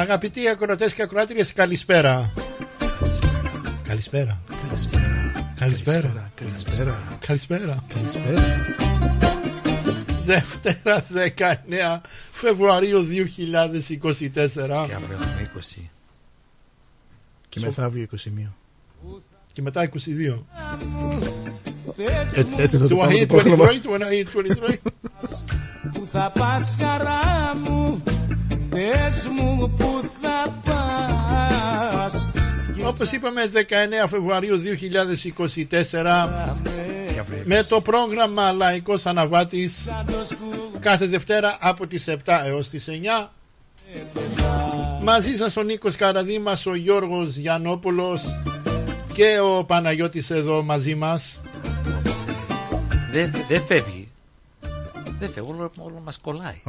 Αγαπητοί ακροατές και ακροάτριες, καλησπέρα. Καλησπέρα. Καλησπέρα. Καλησπέρα. Δευτέρα 19 Φεβρουαρίου 2024. Και αύριο 20. Και μετά αύριο 21. Και μετά 22. Έτσι θα το πάμε το πρόγραμμα. Πού θα πας χαρά μου, πες μου πού θα πας. Όπως είπαμε, 19 Φεβρουαρίου 2024 με το πρόγραμμα Λαϊκός Αναβάτης κάθε Δευτέρα από τις 7 έως τις 9. Μαζί σας ο Νίκος Καραδήμας, ο Γιώργος Γιαννόπουλος και ο Παναγιώτης εδώ μαζί μας. Δεν φεύγει. Δεν φεύγει, όλο μας κολλάει.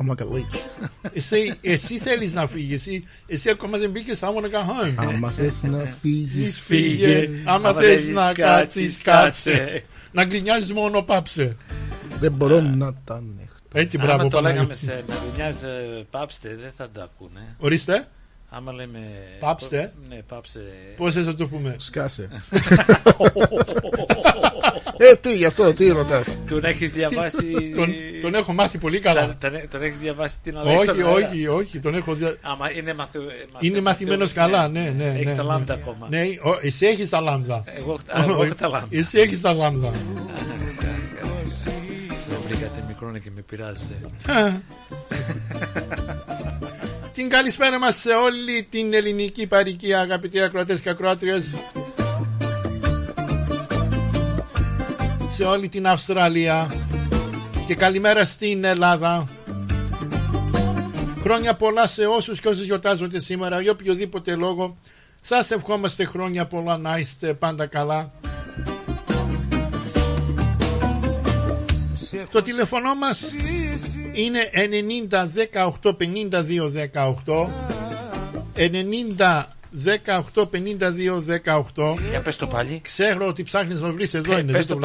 Εσύ θέλεις να φύγεις, εσύ ακόμα δεν μπήκες, I wanna go home. Άμα θες να φύγεις, φύγε. Άμα θες να κάτσεις, κάτσε. Να γκρινιάζεις μόνο, πάψε. Δεν μπορώ να τα ανέχω. Έτσι, μπράβο. Άμα το λέγαμε σε να γκρινιάζει, πάψτε, δεν θα τα ακούνε. Ορίστε. Άμα λέμε πάψτε, ναι, πάψε. Πώς θα το πούμε? Σκάσε. Τι, γι' αυτό, τι ρωτάς? Τον έχεις διαβάσει? Τον έχω μάθει πολύ καλά. Τον έχεις διαβάσει την αλήθεια? Όχι, τον έχω διαβάσει. Είναι μαθημένος καλά, ναι. Έχεις τα λάμδα ακόμα? Ναι, εσύ έχεις τα λάμδα. Εγώ έχω τα λάμδα. Εσύ έχεις τα λάμδα. Δεν βρήκατε μικρό και με πειράζετε. Την καλησπέρα μας σε όλη την ελληνική παροικία, αγαπητοί ακροατές και ακροάτριες, σε όλη την Αυστραλία και καλημέρα στην Ελλάδα. Χρόνια πολλά σε όσους και όσες γιορτάζονται σήμερα για οποιοδήποτε λόγο. Σας ευχόμαστε χρόνια πολλά, να είστε πάντα καλά. Το τηλεφωνό μας είναι 90 18 52 18. 90 18 52 18. Για πες το πάλι. Ξέρω ότι ψάχνεις να βρεις, εδώ είναι. Πες το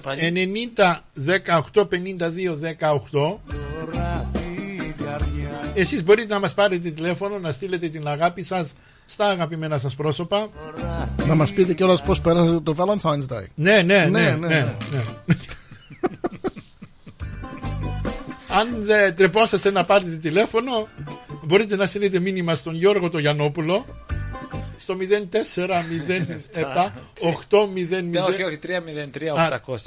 πάλι. 90 18 52 18. Εσείς μπορείτε να μας πάρετε τηλέφωνο, να στείλετε την αγάπη σας στα αγαπημένα σας πρόσωπα. Να μας πείτε κιόλας πώς περάσατε το Valentine's Day. Ναι. Αν δεν τρεπόσαστε να πάρετε τηλέφωνο, μπορείτε να στείλετε μήνυμα στον Γιώργο το Γιαννόπουλο στο 0407 800. Όχι,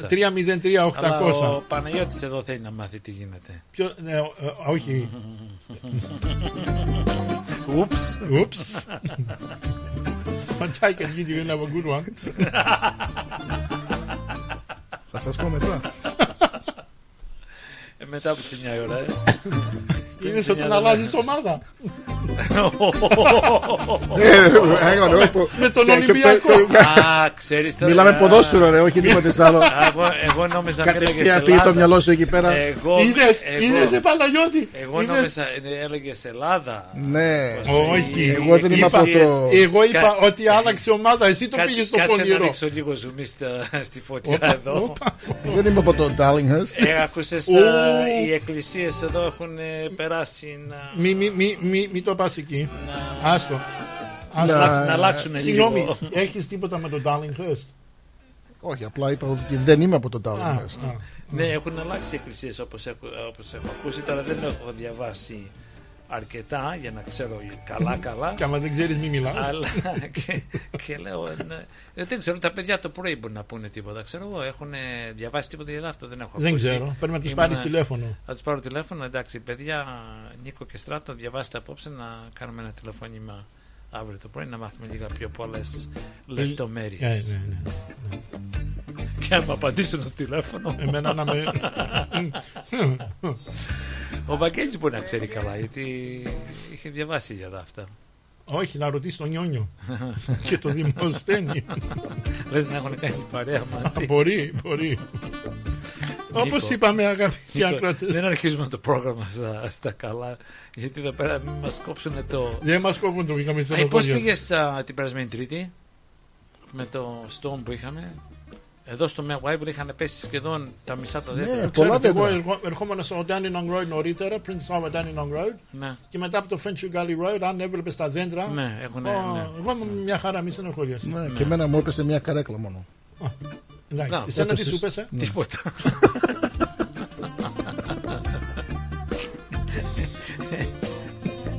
303 800. Αλλά ο Παναγιώτης εδώ θέλει να μάθει τι γίνεται. Ποιο? Ναι, όχι. Ούψ. Πατσάκια, γιατί δεν είναι good one. Θα σας πω μετά. Μετά από τις 9 η ώρα, είδες ότι αλλάζεις ομάδα. Με τον Ολυμπιακό. Μιλάμε ποδόσφαιρο, ρε, όχι τίποτε άλλο. Εγώ νόμιζα έλεγες Ελλάδα. Ναι, όχι. Εγώ δεν είμαι από το. Εγώ είπα ότι άλλαξε ομάδα, εσύ το πήγες στο πονηρό. Κάτσε να ρίξω λίγο ζουμί στη φωτιά εδώ. Δεν είμαι από το Darlinghurst. Ακούσες, οι εκκλησίες εδώ έχουν περάσει. Μην το πας εκεί. Άστο. Να αλλάξουν λίγο. Συγγνώμη, έχεις τίποτα με το Darlinghurst? Όχι, απλά είπα ότι δεν είμαι από το Darlinghurst. Ναι, έχουν αλλάξει οι εκκλησίες όπως έχω ακούσει, αλλά δεν έχω διαβάσει αρκετά για να ξέρω καλά. Και άμα δεν ξέρεις, μη μιλάς. Αλλά και λέω, δεν ξέρω, τα παιδιά το πρωί μπορούν να πούνε τίποτα. Ξέρω εγώ, έχουν διαβάσει τίποτα για αυτό, δεν έχω ακούσει. Δεν ξέρω, πρέπει να τους πάρεις τηλέφωνο. Θα τους πάρω τηλέφωνο, εντάξει, παιδιά, Νίκο και Στράτο, διαβάστε απόψε, να κάνουμε ένα τηλεφώνημα αύριο το πρωί, να μάθουμε λίγα πιο πολλές λεπτομέρειες. Και άμα απαντήσουν στο τηλέφωνο. Εμένα να με. Ο Βαγγέλης μπορεί να ξέρει καλά, γιατί είχε διαβάσει για αυτά. Όχι, να ρωτήσει τον Νιόνιο και τον Δημοσθένη. Λες να έχουν κάνει παρέα μαζί? Μπορεί. Όπως είπαμε, αγαπητοί ακροατές, δεν αρχίζουμε το πρόγραμμα στα καλά, γιατί εδώ πέρα μην μας κόψουν το. Δεν μας κόβουν το είχαμε στην Ελλάδα. Πώς πήγες την περασμένη Τρίτη με το Stone που είχαμε? Εδώ στο Μαγουάιβου είχαν πέσει σχεδόν τα μισά τα δέντρα. Ναι, πολλά δέντρα. Εγώ ερχόμουν στο Downing Road νωρίτερα, πριν στο Downing Road, ναι, και μετά από το Φέντσιου Γαλλί Road, αν έβλεπε τα δέντρα. Ναι, έχουν, ναι. Εγώ ήμουν μια χαρά, μη στενοχωριέσαι. Ναι, ναι. Και εμένα μου έπεσε μια καρέκλα μόνο. Εσένα τι σου πέσε? Τίποτα.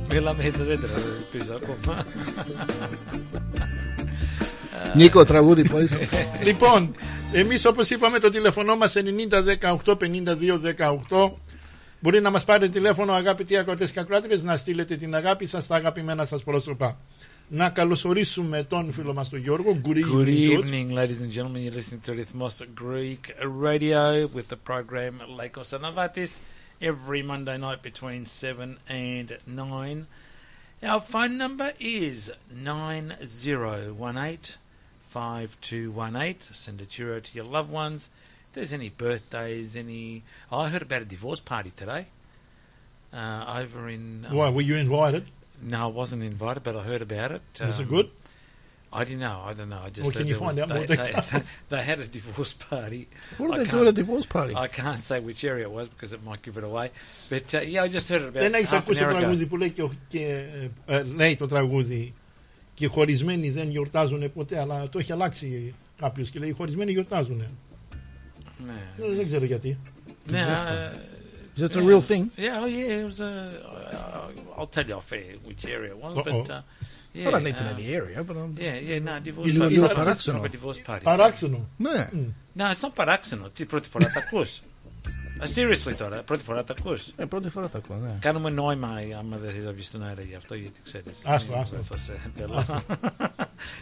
Μίλαμε για τα δέντρα πίσω ακόμα. Νίκο, τραγούδι πες. Λοιπόν, εμείς όπως είπαμε το τηλεφωνό μας 90 18 52 18. Μπορεί να μας πάρετε τηλέφωνο, αγαπητοί ακροατές και ακροάτριες, να στείλετε την αγάπη σας στα αγαπημένα σας πρόσωπα. Να καλωσορίσουμε τον φίλο μας τον Γιώργο. Good evening, ladies and gentlemen. You're listening to Rhythmos Greek Radio with the program Λαϊκός Αναβάτης every Monday night between 7 and 9. Our phone number is 9018 5218. Send a euro to your loved ones. If there's any birthdays, any... Oh, I heard about a divorce party today. Over in... Why, were you invited? No, I wasn't invited, but I heard about it. Was it good? I don't know. I just... Well, can you find out more? They had a divorce party. What did they do at a divorce party? I can't say which area it was because it might give it away. But, yeah, I just heard it about it half an hour ago. Δεν έχεις ακούσει το τραγούδι που λέει και... Λέει το τραγούδι και οι χωρισμένοι δεν γιορτάζουν ποτέ, αλλά το έχει αλλάξει κάποιος και λέει οι χωρισμένοι γιορτάζουν. Ναι. Δεν ξέρω γιατί. Ναι. Is that a real thing? Yeah, oh yeah, it was I'll tell you off air which area it was, but yeah. I don't need to know the area, but no, divorce party. It's not a divorce party. Παράξενο. Ναι. No, it's not παράξενο. Τι πρώτη φορά τα ακούς? Seriously τώρα, πρώτη φορά τα ακούς? Πρώτη φορά τα ακούς, ναι. Κάνουμε νόημα άμα δεν θες να βγεις στον αέρα γι' αυτό, γιατί ξέρεις. Άστο.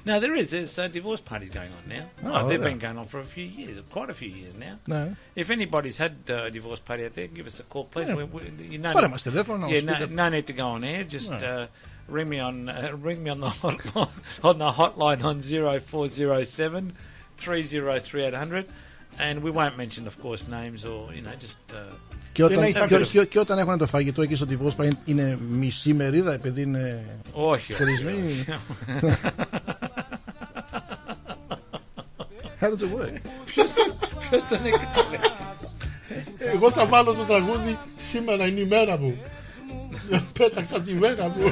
No, there's divorce parties going on now. They've been going on for a few years, quite a few years now. No. If anybody's had a divorce party out there, give us a call, please. Yeah. No need to go on air, just... Ring me on the hotline on 0407 303 800. And we won't mention, of course, names or, you know, just... Και όταν έχουν το φαγητό εκεί στο τυφός είναι μισή μερίδα επειδή είναι... Όχι. Χωρισμένοι. How does it work? Ποιος τον έκανε? Εγώ θα βάλω το τραγούδι «Σήμερα είναι η μέρα μου». Πέταξα τη μέρα μου.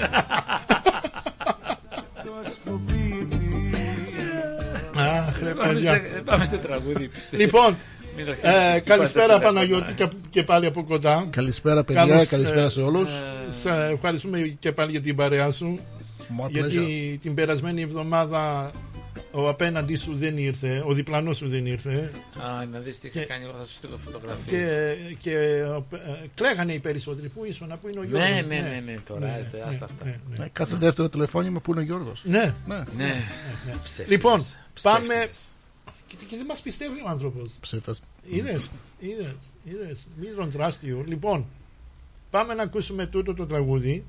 Πάμε στο τραγούδι, πιστεύω. Λοιπόν, καλησπέρα Παναγιώτη και πάλι από κοντά. Καλησπέρα παιδιά, καλησπέρα σε όλους. Σε ευχαριστούμε και πάλι για την παρέα σου. Γιατί την περασμένη εβδομάδα ο απέναντι σου δεν ήρθε, ο διπλανός σου δεν ήρθε. Να δεις τι είχα κάνει, εγώ θα σου στείλω φωτογραφίες. Και κλαίγανε οι περισσότεροι που ήσουν, που είναι ο Γιώργος. Ναι, τώρα, άστα αυτά. Κάθε δεύτερο τηλεφώνημα που είναι ο Γιώργος. Ναι. Λοιπόν, πάμε... Και δεν μας πιστεύει ο άνθρωπος. Ψεύτας. Είδες, μίλον τεράστιο. Λοιπόν, πάμε να ακούσουμε τούτο το τραγούδι.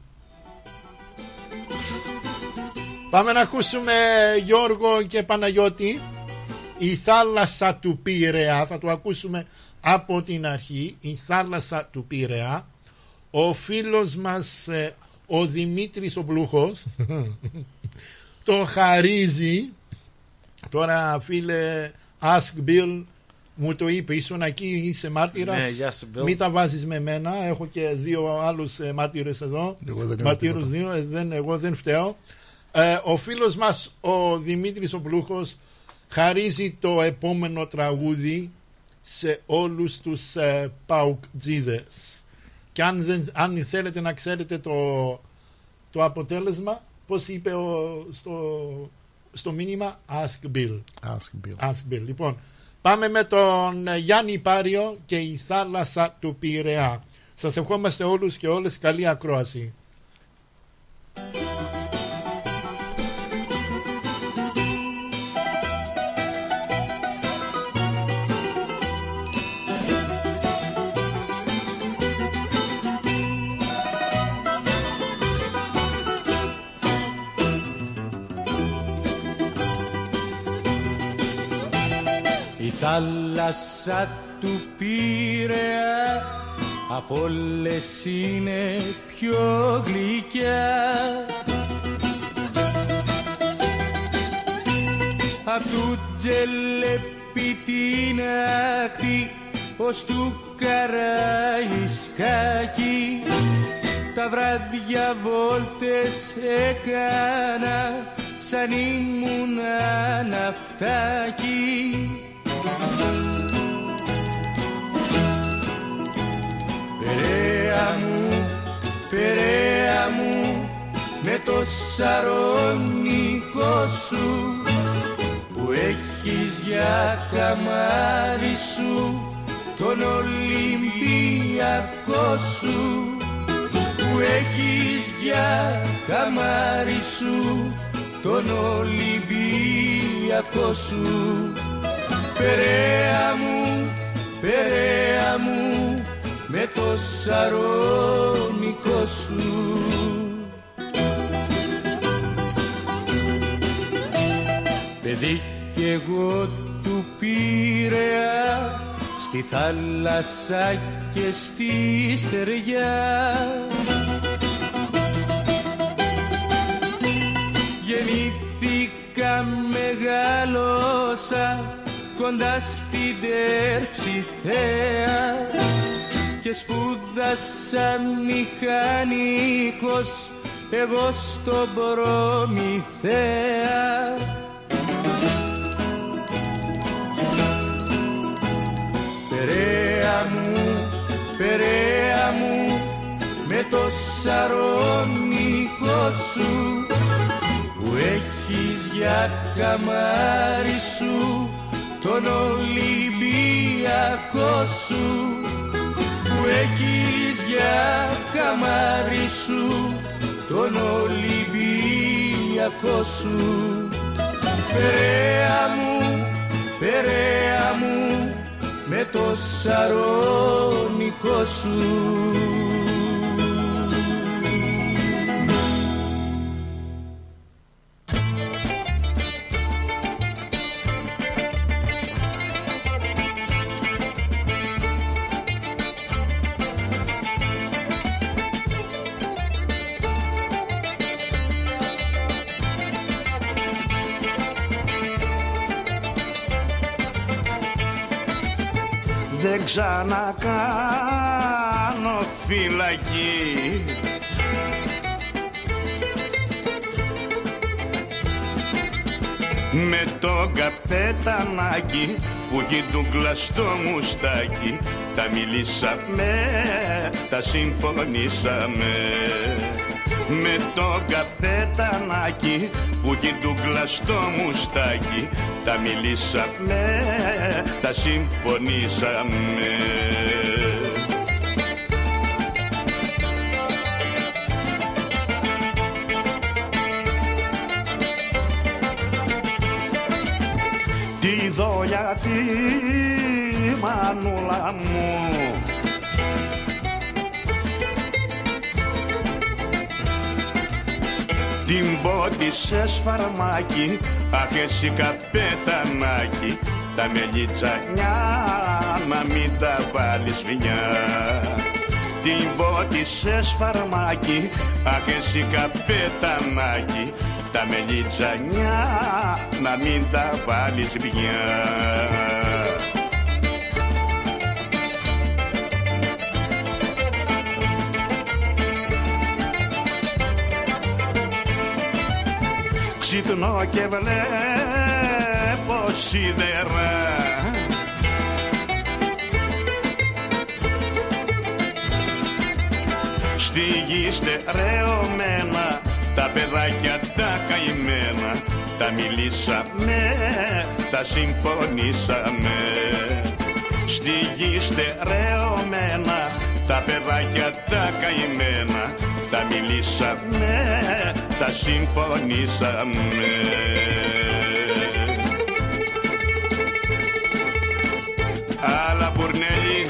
Πάμε να ακούσουμε Γιώργο και Παναγιώτη, «Η θάλασσα του Πειραιά». Θα το ακούσουμε από την αρχή. «Η θάλασσα του Πειραιά». Ο φίλος μας ο Δημήτρης ο Πλούχος το χαρίζει. Τώρα, φίλε, Ask Bill μου το είπε, ήσουν εκεί, είσαι μάρτυρας. Ναι, γεια σου, Bill. Μην τα βάζεις με μένα, έχω και δύο άλλους μάρτυρες εδώ. Εγώ δεν φταίω. Ο φίλος μας ο Δημήτρης ο Πλούχος χαρίζει το επόμενο τραγούδι σε όλους τους παουκτζίδες. Και αν θέλετε να ξέρετε το αποτέλεσμα, πώς είπε στο μήνυμα, Ask Bill. Ask Bill. Λοιπόν, πάμε με τον Γιάννη Πάριο και η θάλασσα του Πειραιά. Σας ευχόμαστε όλους και όλες καλή ακρόαση. Η θάλασσα του Πειραιά απ' όλες είναι πιο γλυκιά απ' του τζελεπί επιτείνατη ως του Καραϊσκάκη. Τα βράδια βόλτες έκανα σαν ήμουν ναυτάκι. Περαία μου, περαία μου, με το σαρώνικο σου που έχεις για καμάρι σου τον Ολυμπιακό σου, που έχεις για καμάρι σου τον Ολυμπιακό σου. Περαία μου, περαία μου, με το σαρώνικο σου. Παιδί κι εγώ του Πειραιά, στη θάλασσα και στη στεριά γεννήθηκα, μεγάλωσα κοντά στην Τερψιθέα και σπούδασα μηχανικός εγώ στον Προμηθέα. Περαία μου, περαία μου, με το σαρώνικο σου που έχεις για καμάρι σου τον Ολυμπιακό σου, που έχεις για καμάρι σου τον Ολυμπιακό σου. Περαία μου, περαία μου, με το σαρώνικο σου. Δεν ξανακάνω φυλακή, με το καπετανάκι που έχει ντούγκλα στο μουστάκι. Τα μιλήσαμε, τα συμφωνήσαμε, με το καπετανάκι που έχει ντούγκλα στο μουστάκι. Τα μιλήσαμε, τα συμφωνήσαμε. Τη δόλια τη μανούλα μου την πότισες φαρμάκι, αχ εσύ καπετανάκι, τα μελιτσανιά να μην τα βάλεις μια. Την πότισες φαρμάκι, αχ εσύ καπετανάκι, τα μελιτσανιά να μην τα βάλεις μια. Ξυπνώ και βλέπω σίδερα, στη γη στερεωμένα, τα παιδάκια τα καημένα. Τα μιλήσαμε, τα συμφωνήσαμε. Στη γη στερεωμένα, τα παιδάκια τα καημένα. Τα μιλήσαμε, τα συμφωνήσαμε. Άλλα Μπουρνέλη.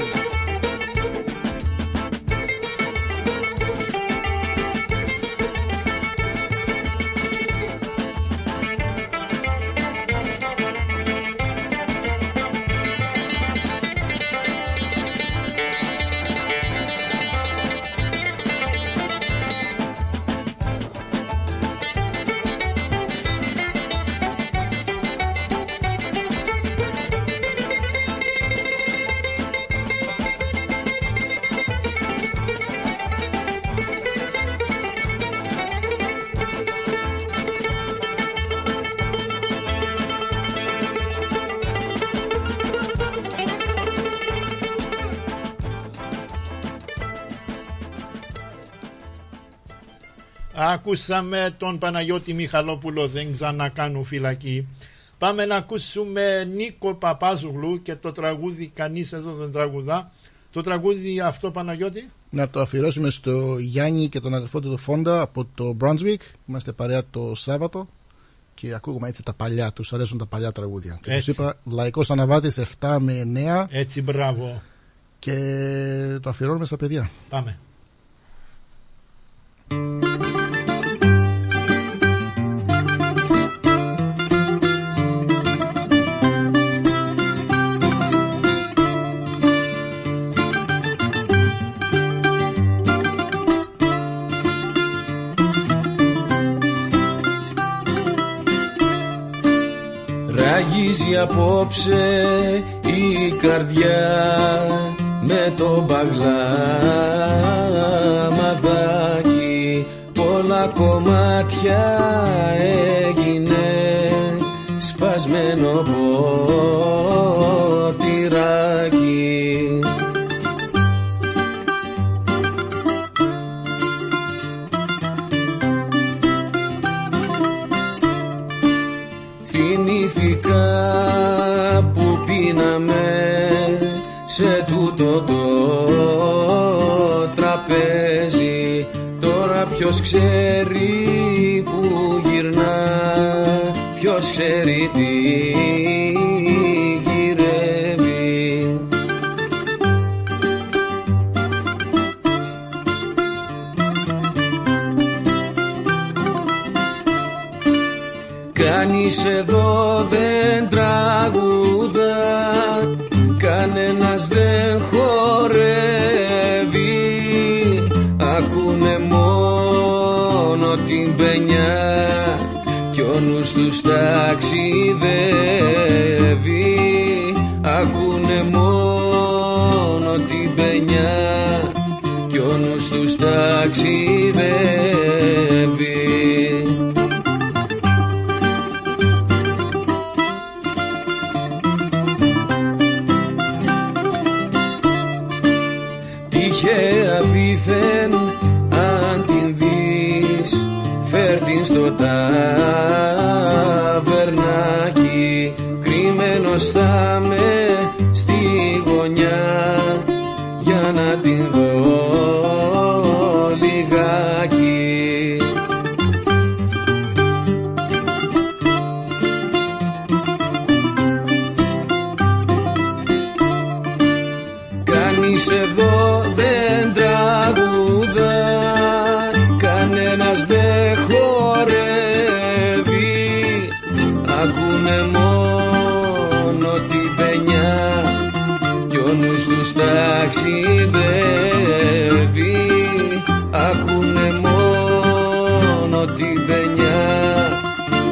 Ακούσαμε τον Παναγιώτη Μιχαλόπουλο, δεν ξανακάνουν φυλακή. Πάμε να ακούσουμε Νίκο Παπάζουγλου και το τραγούδι «Κανείς εδώ δεν τραγουδά». Το τραγούδι αυτό, Παναγιώτη, να το αφιερώσουμε στο Γιάννη και τον αδερφό του το Φόντα από το Brunswick. Είμαστε παρέα το Σάββατο και ακούγουμε έτσι τα παλιά. Τους αρέσουν τα παλιά τραγούδια. Και τους είπα Λαϊκός Αναβάτης 7 με 9. Έτσι, μπράβο. Και το αφιερώνουμε στα παιδιά. Πάμε. Ραγίζει απόψε η καρδιά με το μπαγλαμαδάκι, πολλά κομμάτια έγινε σπασμένο ποτηράκι. Θυμήθηκα που πίναμε σε τούτο το τραπέζι, τώρα ποιος ξέρει που γυρνά, ποιος ξέρει τι γυρεύει. Κανείς εδώ δεν τραγουδά, κανένας δεν χορεύει, ακούνε μόνο την παινιά κι ο νους τους ταξιδεύει, ακούνε μόνο την παινιά κι ο νους τους ταξιδεύει. Αν την δεις φέρ την στο ταβερνάκι, κρυμμένος θα με στη γωνιά για να την δω λιγάκι. Κάνεις εδώ δεν τραγουδά, κανένας δεν χορεύει, ακούνε μόνο την παινιά κι ο νους τους ταξιδεύει, ακούνε μόνο την παινιά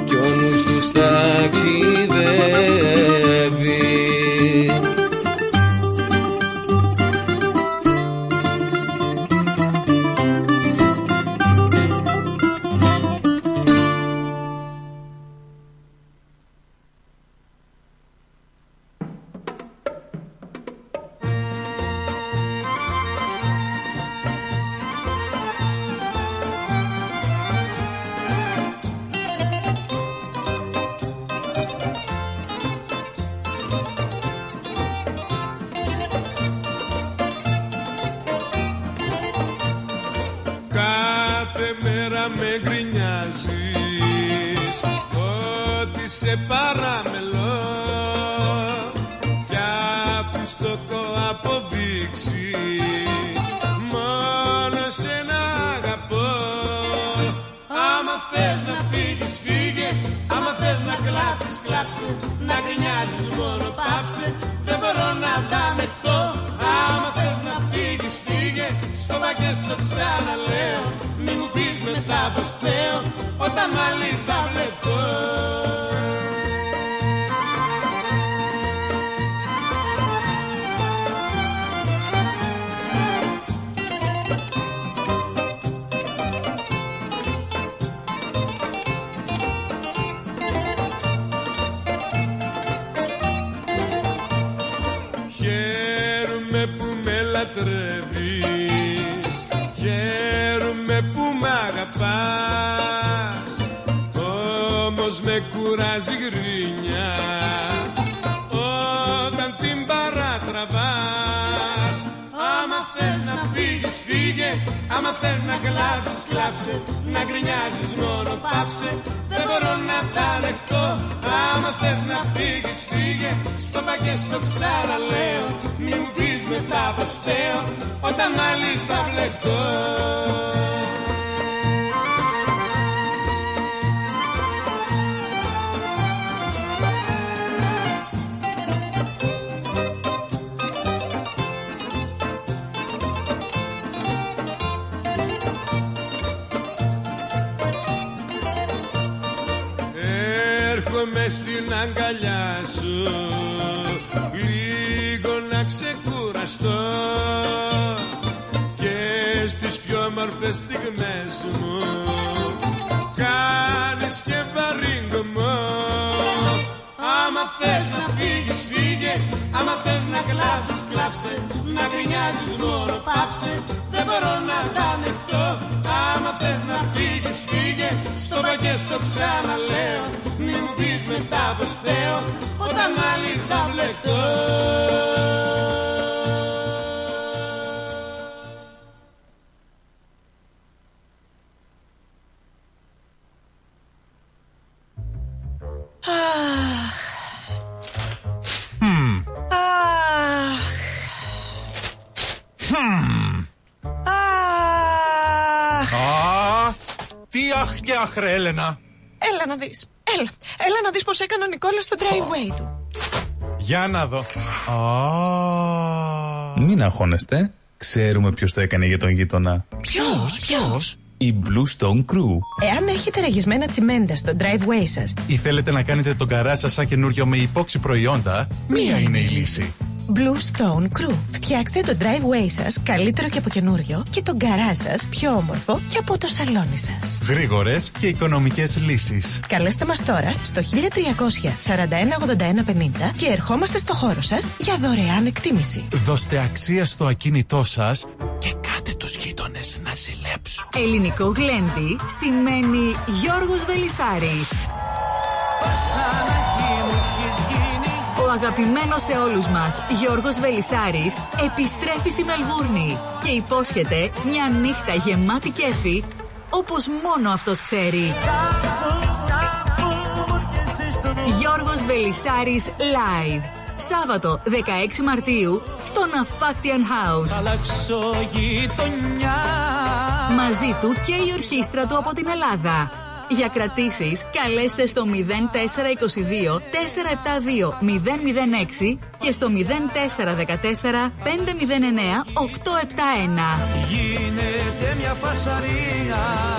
κι ο νους τους ταξιδεύει. Bye. βγάζει γρίνια όταν την παρατραβάς. Άμα θες να φύγεις φύγε, άμα θες να κλάψεις κλάψε, να γκρινιάζεις μόνο πάψε, δεν μπορώ να τα δεχτώ. Άμα θες να φύγεις φύγε, στο πακέ στο ξαναλέω, μη μου πεις μετά πως θέω, όταν άλλη θα βλεκτώ. Έρχομαι στην αγκαλιά σου λίγο να ξεκουραστώ και στις πιο όμορφες στιγμές μου κάνεις και βαρύγγωμο. Άμα θες να φύγεις φύγε, άμα θες να κλάψεις κλάψε, να γκρινιάζεις μόνο πάψε, δεν μπορώ να τα ανεχτώ. Άμα θες να φύγεις φύγε, στο πακέ στο ξαναλέω, μη μου πεις μετά πως θέω, όταν άλλη θα βλεκτώ. Άχρε, Έλενα. Έλα να δεις. Έλα να δεις πως έκανε ο Νικόλας στο driveway του. Για να δω. Μην αγχώνεστε. Ξέρουμε ποιος το έκανε για τον γείτονα. Ποιος? Η Blue Stone Crew. Εάν έχετε ραγισμένα τσιμέντα στο driveway σας ή θέλετε να κάνετε τον καράζ σας σαν καινούριο με υπόξι προϊόντα, μία είναι η λύση. Blue Stone Crew. Φτιάξτε το driveway σας καλύτερο και από καινούριο και το γκαράζ σας πιο όμορφο και από το σαλόνι σας. Γρήγορες και οικονομικές λύσεις. Καλέστε μας τώρα στο 1300 41 81 50 και ερχόμαστε στο χώρο σας για δωρεάν εκτίμηση. Δώστε αξία στο ακίνητό σας και κάντε τους γείτονες να ζηλέψουν. Ελληνικό γλέντι σημαίνει Γιώργος Βελισσάρης. Ο αγαπημένος σε όλους μας Γιώργος Βελισσάρης επιστρέφει στη Μελβούρνη και υπόσχεται μια νύχτα γεμάτη κέφι όπως μόνο αυτός ξέρει. Γιώργος Βελισσάρης live. Σάββατο 16 Μαρτίου στο Ναυπάκτιαν House. Μαζί του και η ορχήστρα του από την Ελλάδα. Για κρατήσεις, καλέστε στο 0422 472 006 και στο 0414 509 871. Γίνεται μια φασαρία.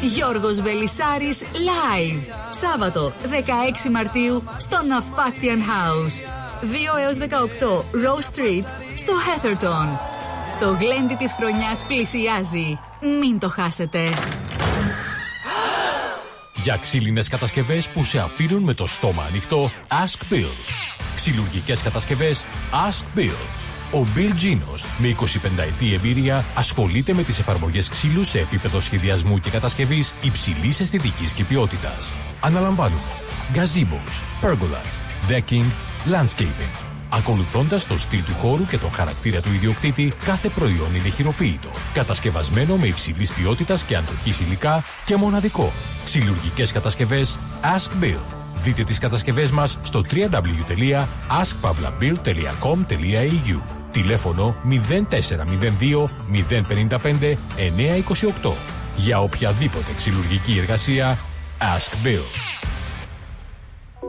Γιώργος Βελισσάρης live. Σάββατο 16 Μαρτίου στο Ναυπάκτιαν House. 2 έως 18 Rose Street στο Heatherton. Το γλέντι της χρονιάς πλησιάζει. Μην το χάσετε. Για ξύλινες κατασκευές που σε αφήνουν με το στόμα ανοιχτό, Ask Bill. Ξυλουργικές κατασκευές, Ask Bill. Ο Bill Ginos, με 25ετή εμπειρία, ασχολείται με τις εφαρμογές ξύλου σε επίπεδο σχεδιασμού και κατασκευής υψηλής αισθητικής και ποιότητας. Αναλαμβάνουμε gazebos, pergolas, decking, landscaping. Ακολουθώντας το στυλ του χώρου και τον χαρακτήρα του ιδιοκτήτη, κάθε προϊόν είναι χειροποίητο. Κατασκευασμένο με υψηλής ποιότητας και αντοχής υλικά και μοναδικό. Ξυλουργικές κατασκευές Ask Bill. Δείτε τις κατασκευές μας στο www.askpavlabill.com.au. Τηλέφωνο 0402 055 928. Για οποιαδήποτε ξυλουργική εργασία, Ask Bill.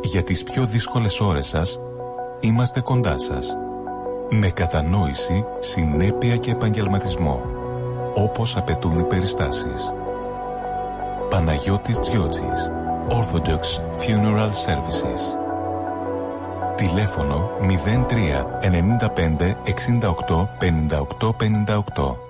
Για τις πιο δύσκολες ώρες σας, είμαστε κοντά σας. Με κατανόηση, συνέπεια και επαγγελματισμό, όπως απαιτούν οι περιστάσεις. Παναγιώτης Τζιότσης, Orthodox Funeral Services. Τηλέφωνο 03 95 68 58 58.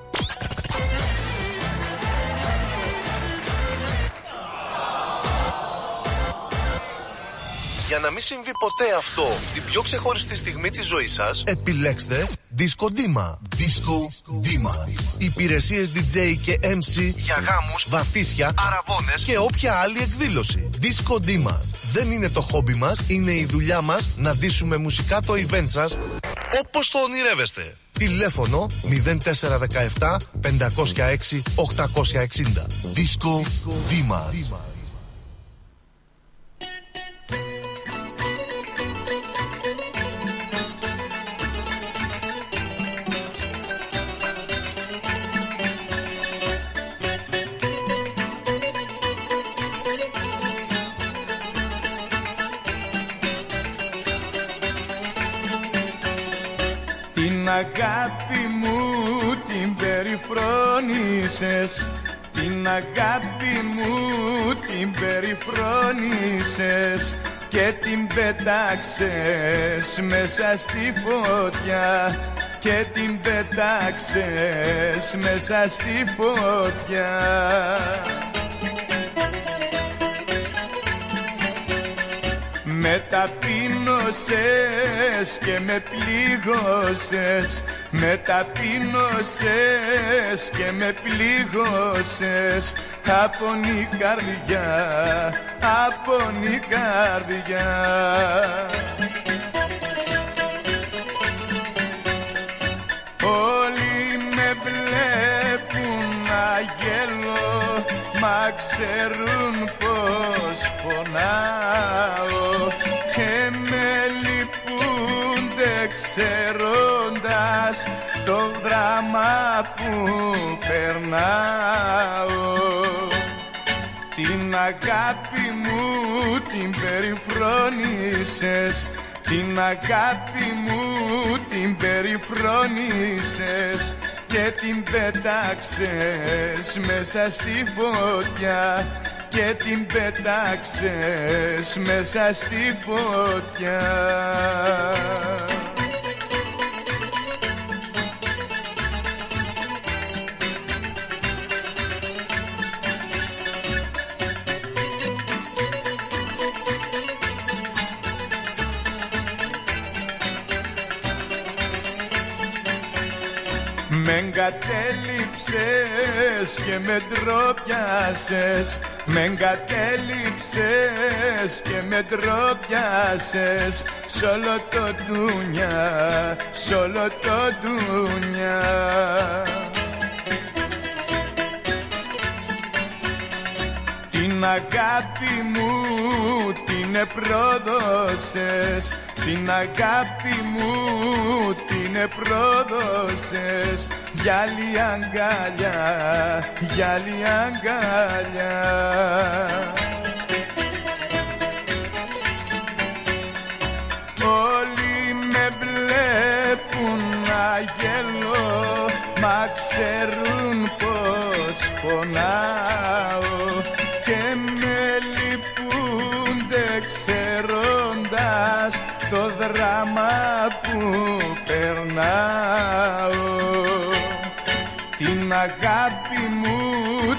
Για να μην συμβεί ποτέ αυτό στην πιο ξεχωριστή στιγμή της ζωής σας, επιλέξτε Disco Dima. Disco Dima. Υπηρεσίες DJ και MC για γάμους, βαθύσια, αραβώνες και όποια άλλη εκδήλωση. Disco Dima. Δεν είναι το χόμπι μας, είναι η δουλειά μας να ντύσουμε μουσικά το event σας όπως το ονειρεύεστε. Τηλέφωνο 0417 506 860. Disco Dima. Αγάπη μου την περιφρόνησες, την αγάπη μου την περιφρόνησες και την πέταξες μέσα στη φωτιά, και την πέταξες μέσα στη φωτιά. Με ταπείνωσες και με πλήγωσες, με ταπείνωσες και με πλήγωσες, απονή καρδιά, απονή καρδιά. Όλοι με βλέπουν να γελώ, μα ξέρουν πως πονάω και με λυπούνται ξέροντας το δράμα που περνάω. Την αγάπη μου την περιφρόνησες, την αγάπη μου την περιφρόνησες και την πέταξες μέσα στη φωτιά, και την πέταξες μέσα στη φωτιά. Μ' εγκατέλειψες και με ντρόπιασες, μ' εγκατέλειψες και με ντρόπιασες σ' όλο το ντουνιά, σ' όλο το ντουνιά. Την αγάπη μου την επρόδωσες, την αγάπη μου την επρόδωσες, γυάλι αγκαλιά, γυάλι αγκαλιά. Όλοι με βλέπουν να γελώ, μα ξέρουν πως πονάω και με λυπούνται ξέροντας το δράμα που περνάω. Την αγάπη μου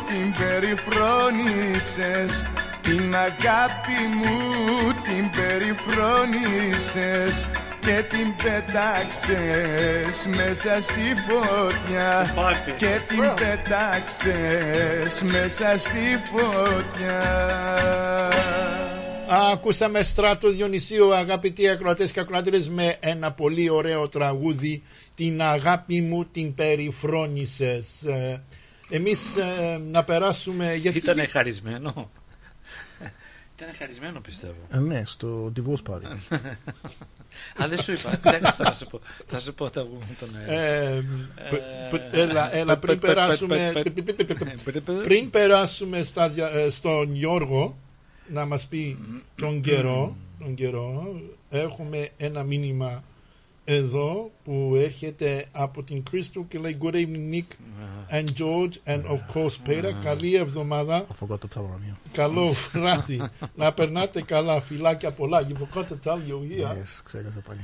την περιφρόνησες, την αγάπη μου την περιφρόνησες και την πέταξες μέσα στη φωτιά, και την πέταξες μέσα στη φωτιά. Ακούσαμε Στράτο Διονυσίου, αγαπητοί ακροατές και ακροατήρες, με ένα πολύ ωραίο τραγούδι, την αγάπη μου την περιφρόνησες. Εμείς να περάσουμε, γιατί ήτανε χαρισμένο. Ήταν χαρισμένο, πιστεύω. Ναι, στο divorce party. Αν δεν σου είπα, ξέχασα να σου πω. Θα σου πω όταν βγούμε τον αέρα. Έλα, πριν περάσουμε στον Γιώργο να μας πει τον καιρό, έχουμε ένα μήνυμα εδώ που έρχεται από την Κρίστου και λέει good evening Nick and George and of course Peter. Καλή εβδομάδα. Καλό βράδυ. Να περνάτε καλά. Φιλάκια πολλά. You forgot to tell you here. Yes, ξέχασα πάλι.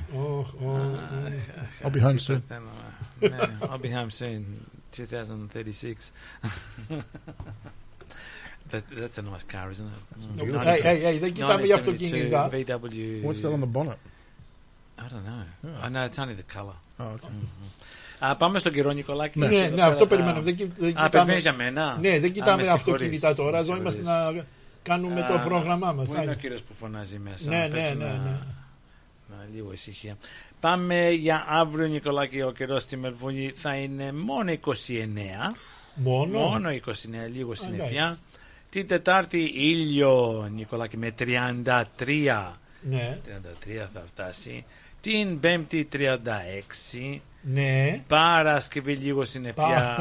I'll be home soon. I'll be home soon. 2036. That's a nice car, isn't it? Hey, δεν κοιτάμε για αυτοκίνητα. What's that on the bonnet? I don't know. Yeah. I know it's only the colour. Oh, okay. Πάμε στον καιρό, Νικολάκη. Ναι, αυτό περιμένω. Δεν κοιτάμε αυτοκίνητα τώρα. Εδώ είμαστε να κάνουμε το πρόγραμμά μας. Πού είναι ο κύριος που φωνάζει μέσα? Ναι. Λίγο ησυχία. Πάμε για αύριο, Νικολάκη. Ο καιρός στη Μελβούνη θα είναι μόνο 29. Μόνο 29, λίγο συννεφιά. Τη Τετάρτη ήλιο, Νικολάκη, με 33. Ναι. 33 θα φτάσει. Την Πέμπτη 36. Ναι. Παρασκευή λίγο συννεφιά.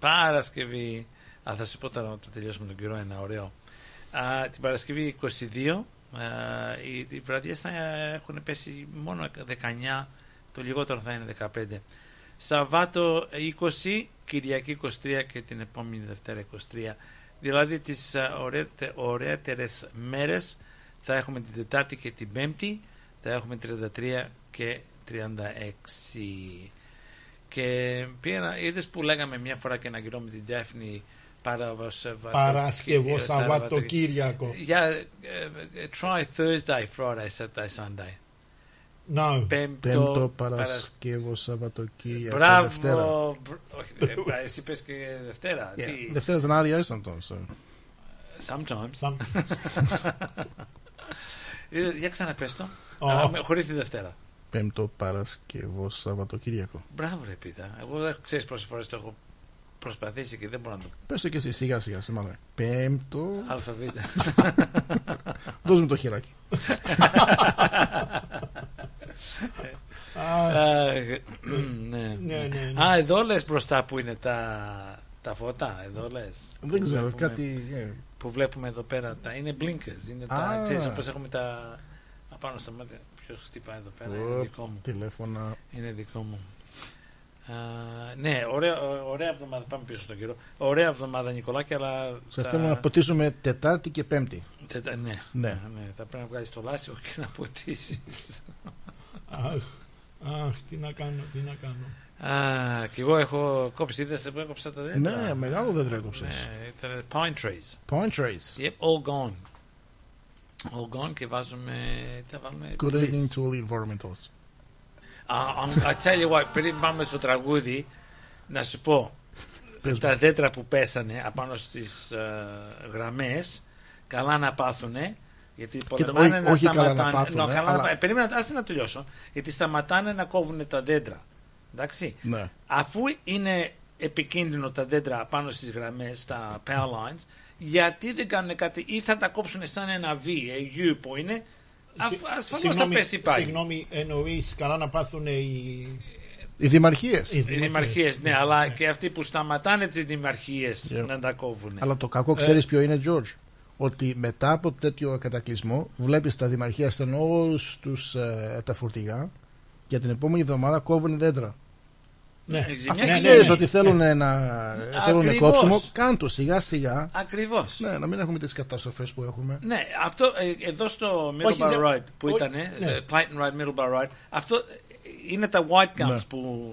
Παρασκευή. Α, θα σου πω τώρα να τελειώσουμε τον καιρό, ένα ωραίο. Την Παρασκευή 22. Οι βραδιές θα έχουν πέσει μόνο 19, το λιγότερο θα είναι 15. Σαββάτο 20, Κυριακή 23 και την επόμενη Δευτέρα 23. Δηλαδή τις ωραίτερες μέρες θα έχουμε την Τετάρτη και την Πέμπτη, θα έχουμε 33 και 36. Και είδες που λέγαμε μια φορά και ένα καιρό με την Ντάφνη, Παρασκευό, Σαββατοκύριακο. Yeah, try Thursday, Friday, Saturday, Sunday. No. Πέμπτο, Παρασκευό, Σαββατοκύριακο. Μπράβο. Εσύ πες και Δευτέρα. Δευτέρα είναι άδεια sometimes. Sometimes. Για ξαναπες το. Χωρίς τη Δευτέρα. Πέμπτο, Παρασκευό, Σαββατοκύριακο. Μπράβο, ρε πίτα. Εγώ ξέρεις πόσες φορές το έχω προσπαθήσει και δεν μπορώ να το... Πες το και εσύ σιγά σιγά, σημανά. Πέμπτο... Αλφαβήτα. Δώσ' μου το χεράκι. Α, εδώ λες μπροστά που είναι τα φώτα, εδώ λες. Δεν ξέρω, κάτι... Που βλέπουμε εδώ πέρα, είναι blinkers, είναι τα... Ξέρεις όπως έχουμε τα... Απάνω στα μάτια, ποιος χτυπάει εδώ πέρα, είναι δικό μου. Τηλέφωνα. Είναι δικό μου. Ναι, ωραία εβδομάδα. Πάμε πίσω στον καιρό. Ωραία εβδομάδα, Νικολάκη, αλλά. Σε θέλω να ποτίσουμε Τετάρτη και Πέμπτη. Ναι. Θα πρέπει να βγάλεις το λάστιχο και να ποτίσεις. Αχ, τι να κάνω. Κι εγώ έχω κόψει. Είδες που έκοψα τα δέντρα. Ναι, μεγάλο δέντρο έκοψες. Pine trees. Yep, all gone και βάζουμε. Good evening to all the environmentalists. I tell you what, πριν πάμε στο τραγούδι, να σου πω τα δέντρα που πέσανε απάνω στις γραμμές, καλά να πάθουνε, γιατί πολεμάνε να σταματάνε. Περίμενα, άστε να τελειώσω, γιατί σταματάνε να κόβουν τα δέντρα. Εντάξει. Ναι. Αφού είναι επικίνδυνο τα δέντρα απάνω στις γραμμές, στα power lines, γιατί δεν κάνουν κάτι, ή θα τα κόψουν σαν ένα V, U που είναι. Ασφαλώς θα πέσει πάλι. Συγγνώμη, εννοείς καλά να πάθουν οι δημαρχίες. Ναι, αλλά και αυτοί που σταματάνε τις δημαρχίες να τα κόβουν. Αλλά το κακό ξέρεις ποιο είναι, George? Ότι μετά από τέτοιο κατακλυσμό βλέπεις τα δημαρχία στενώς τους τα φορτηγά και την επόμενη εβδομάδα κόβουν δέντρα. Ναι. Αφού ξέρεις ότι θέλουν κόψιμο, κάντο σιγά σιγά. Ακριβώς. Ναι, να μην έχουμε τις καταστροφές που έχουμε. Ναι, αυτό εδώ στο Middlebar Road που ήταν, Clayton Road, Middlebar Road, αυτό είναι τα white gums που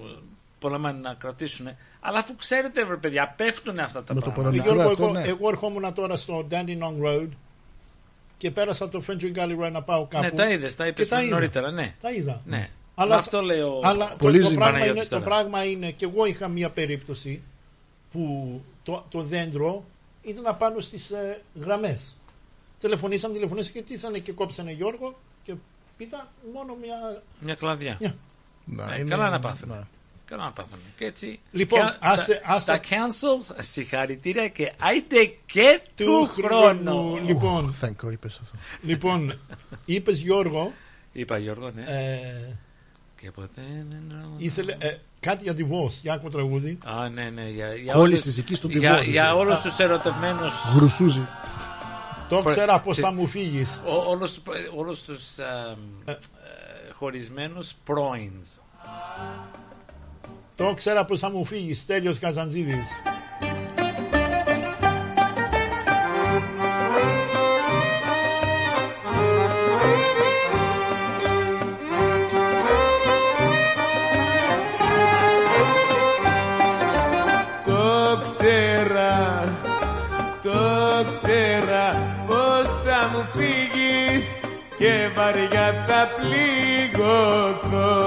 πολεμάνε να κρατήσουν. Αλλά αφού ξέρετε, βρε παιδιά, πέφτουν αυτά τα πράγματα. Εγώ ερχόμουν τώρα στο Dandenong Road και πέρασα το Φέντσιου Γαλλί Road να πάω κάπου. Ναι, τα είδες, τα είπες νωρίτερα, ναι. Τα είδα. Αλλά αυτό λέω, αλλά το πράγμα είναι και εγώ είχα μια περίπτωση που το δέντρο ήταν απάνω στις γραμμές. Τηλεφωνήσαμε και τίθανε και κόψανε, Γιώργο, και πήτα μόνο μια κλαδιά. Καλά να πάθουμε. Και έτσι. Λοιπόν, τα cancels, συγχαρητήρια και άιτε και του χρόνου. Λοιπόν, είπες Γιώργο. Είπα Γιώργο, ναι. Και ποτέ δεν... Ήθελε κάτι για divorce, για άκου τραγούδι. Α, ναι, για όλες τις δικής του divorce. Για όλους τους ερωτευμένους. Γρουσούζι. Το ξέρα πως θα μου φύγεις. Όλους τους χωρισμένους πρώινς. Το ξέρα πως θα μου φύγεις, Στέλιος Καζαντζίδης. Το ξέρα πως θα μου φύγεις και βαριά θα πληγωθώ.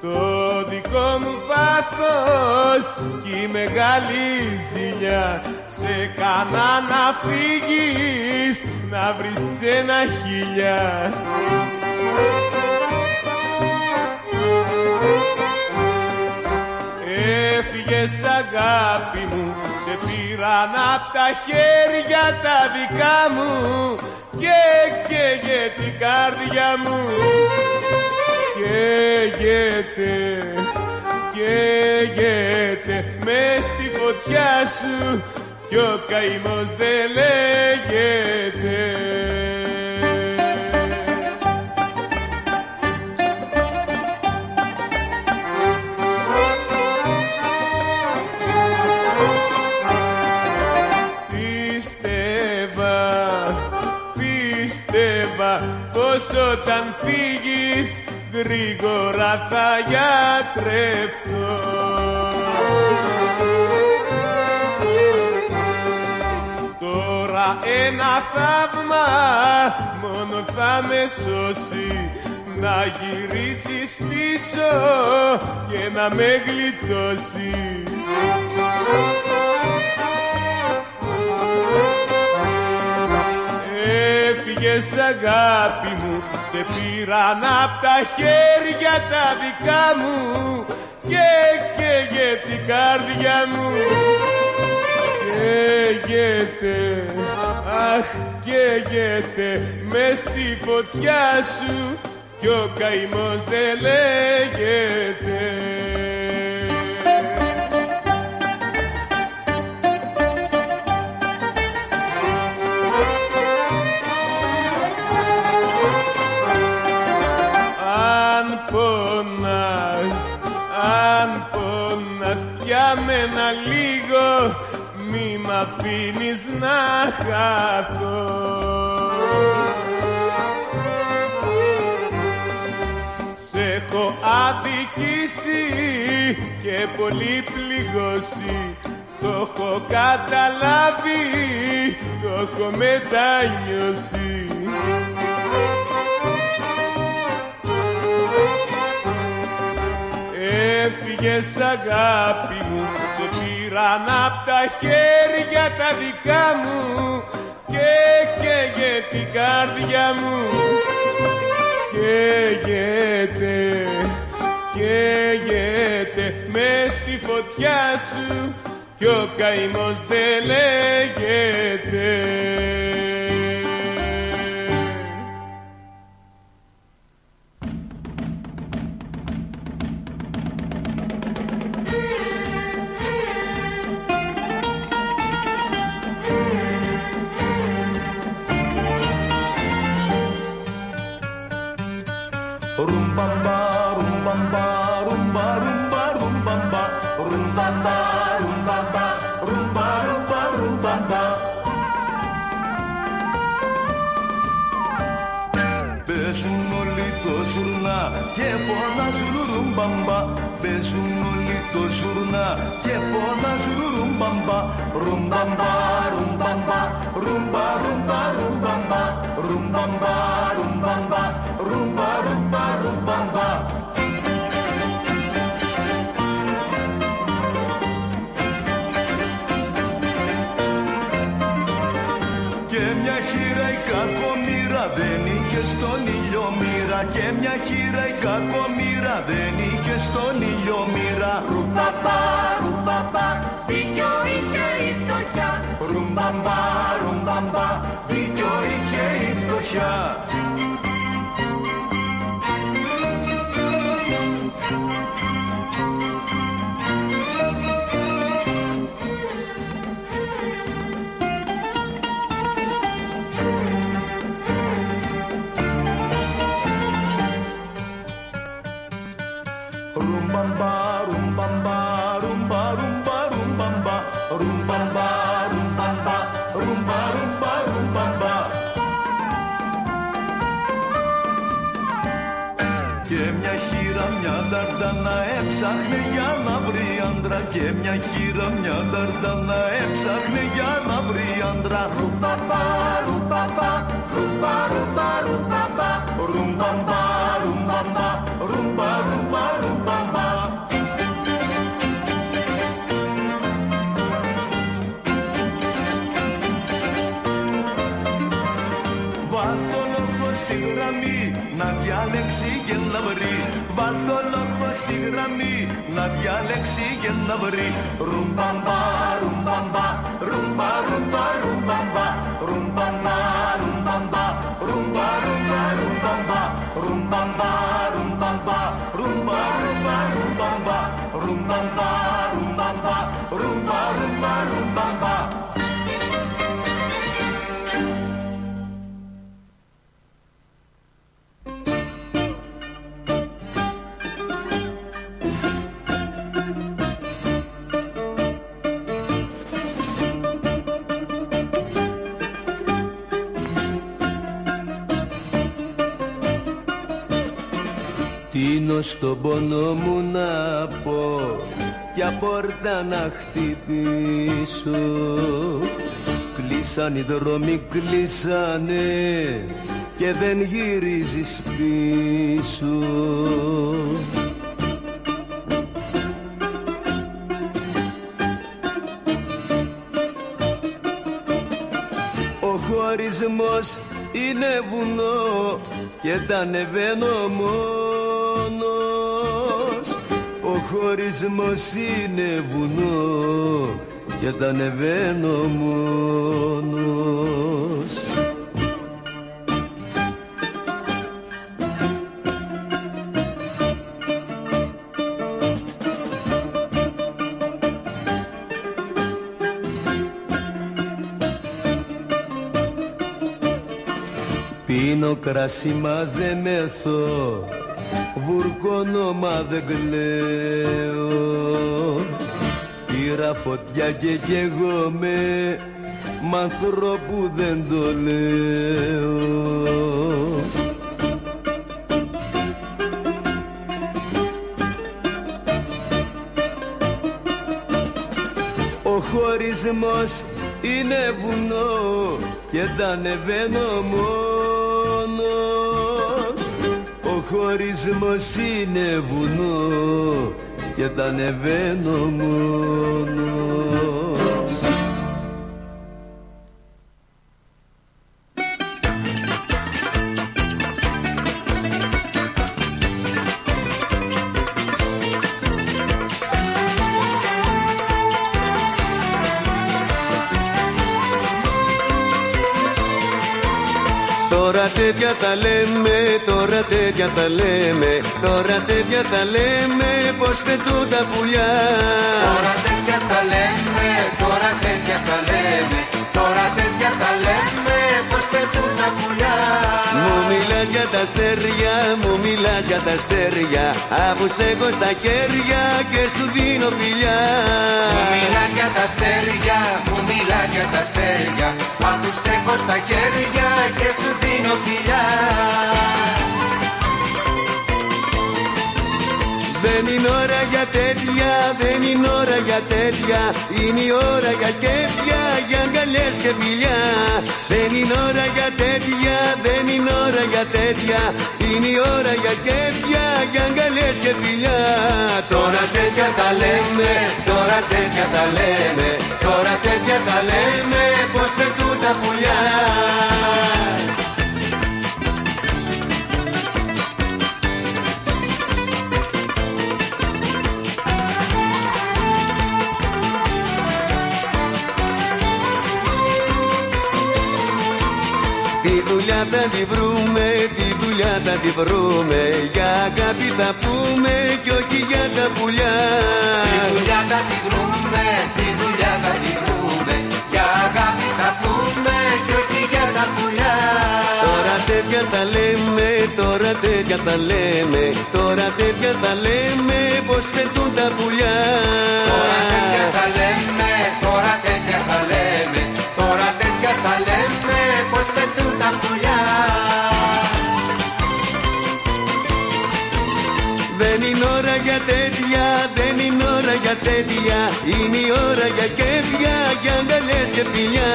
Το το δικό μου πάθος κι η μεγάλη ζηλιά. Σε κανά να φύγεις, να βρεις ξένα χιλιά. Έφυγες αγάπη μου, σε πήραν απ' τα χέρια τα δικά μου και καίγεται την καρδιά μου. Καίγεται, καίγεται μες στη φωτιά σου κι ο καημός δεν λέγεται. Όταν φύγεις γρήγορα θα γιατρευτώ. Τώρα ένα θαύμα μόνο θα με σώσει, να γυρίσεις πίσω και να με γλιτώσεις. Έφυγες αγάπη μου, σε πήραν απ' τα χέρια τα δικά μου και καίγεται την καρδιά μου. Καίγεται, αχ καίγεται μες στη φωτιά σου κι ο καημός δεν λέγεται. Μένα λίγο μη μ' αφήνεις να χαθώ. Σ' έχω αδικήσει και πολύ πληγώσει, το έχω καταλάβει, το έχω μετανιώσει. Έφυγες αγάπη μου, σε πήραν απ' τα χέρια τα δικά μου και καίγεται την καρδιά μου. Καίγεται, καίγεται μες στη φωτιά σου κι ο καημός δεν λέγεται. Και φωνάζουν ρουμπαμπα, παίζουν όλοι το ζουρνά. Και φωνάζουν ρουμπαμπα, ρουμπαμπα, ρουμπαμπα, ρουμπα, ρουμπα, ρουμπαμπα, ρουμπαμπα, ρουμπαμπα, ρουμπα, ρουμπα, ρουμπαμπα. Και μια χείρα η κακομοίρα δεν είχε στον ήλιο μοίρα. Και μια χείρα η κακομοίρα δεν είχε στον ήλιο μοίρα. Ρουμπαμπα, ρουμπαμπα, δίκιο είχε η φτωχιά. Ρουμπαμπα, ρουμπαμπα, δίκιο είχε η φτωχιά. Έψαχνε για να βρει άντρα και μια χείρα μια δαρδάνα. Έψαχνε για να βρει άντρα. Ρουμπαμπα, ρουμπαμπα, ρουμπα, ρουμπα, ρουμπαμπα, ρουμπαμπα, ρουμπαμπα, ρουμπα, ρουμπα, ρουμπαμπα. να διαλέξει και να βρει. Ρουμπαμπα, ρουμπαμπα, ρουμπα, ρουμπα, ρουμπαμπα, ρουμπαμπα, ρουμπαμπα, ρουμπα, ρουμπα, ρουμπαμπα, ρουμπαμπα, ρουμπαμπα, ρουμπα, ρουμπα, ρουμπαμπα, ρουμπαμπα, ρουμπαμπα, ρουμπα, ρουμπα, ρουμπαμπα. Τίνω στον πόνο μου να πω κι απόρτα να χτυπήσω. Κλείσαν οι δρόμοι, κλείσανε και δεν γυρίζεις πίσω. Ο χωρισμός είναι βουνό και τα ανεβαίνω μόνος. Ο χωρισμός είναι βουνό και τα ανεβαίνω μόνος. Πίνω κρασί μα δεν μεθώ, βουρκώνω μα δεν κλαίω. Πήρα φωτιά και καίγομαι, μ' ανθρώπου δεν το λέω. Ο χωρισμός είναι βουνό και τα ανεβαίνω μόνος. Ο χωρισμός είναι βουνό και τα ανεβαίνω μόνος. Τώρα τέτοια τα λέμε, τώρα τέτοια τα λέμε, τώρα τέτοια τα λέμε, πως φετούν τα πουλιά. Τώρα τέτοια τα λέμε, τώρα τέτοια τα λέμε, τώρα τέτοια τα λέμε, πως φετούν τα πουλιά. Μου μιλάς για τα αστέρια, μου μιλάς για τα αστέρια, αφού σ' έχω στα χέρια και σου δίνω φιλιά. Μου μιλάς για τα αστέρια, μου μιλάς για τα αστέρια, αφού σ' έχω στα χέρια και σου δίνω φιλιά. Δεν είναι ώρα για τέτοια, δεν είναι ώρα για τέτοια, είναι η ώρα για κέφια, για αγκαλιές και φιλιά. Δεν είναι ώρα για τέτοια, δεν είναι ώρα για τέτοια, είναι η ώρα για κέφια, για αγκαλιές και φιλιά. Τώρα τέτοια τα λέμε, τώρα τέτοια τα λέμε, τώρα τέτοια τα λέμε, πως φετούν τα πουλιά. Τη δουλειά θα τη βρούμε, τη δουλειά θα τη βρούμε, για αγάπη θα πούμε κι όχι για τα πουλιά. Τη δουλειά θα τη βρούμε, τη δουλειά θα τη βρούμε, για αγάπη θα πούμε κι όχι για τα πουλιά. Τώρα τέτοια τα λέμε, τώρα τέτοια τα λέμε, τώρα τέτοια τα λέμε, πως φετούν τα πουλιά. Τώρα τέτοια τα λέμε, τώρα τέτοια τα λέμε, τώρα τέτοια τα λέμε, πως πετούν τα πουλιά. Δεν είναι ώρα για τέτοια, δεν είναι ώρα για τέτοια, είναι η ώρα για κέφια, για αγκαλιές και φιλιά.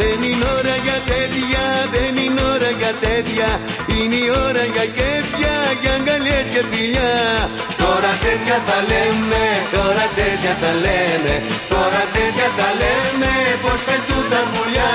Δεν είναι ώρα για τέτοια, δεν είναι ώρα για τέτοια, είναι η ώρα για κέφια, για αγκαλιές και φιλιά. Τώρα τέτοια τα λέμε, τώρα τέτοια τα λέμε, τώρα τέτοια τα λέμε, πως φετούν τα πουλιά.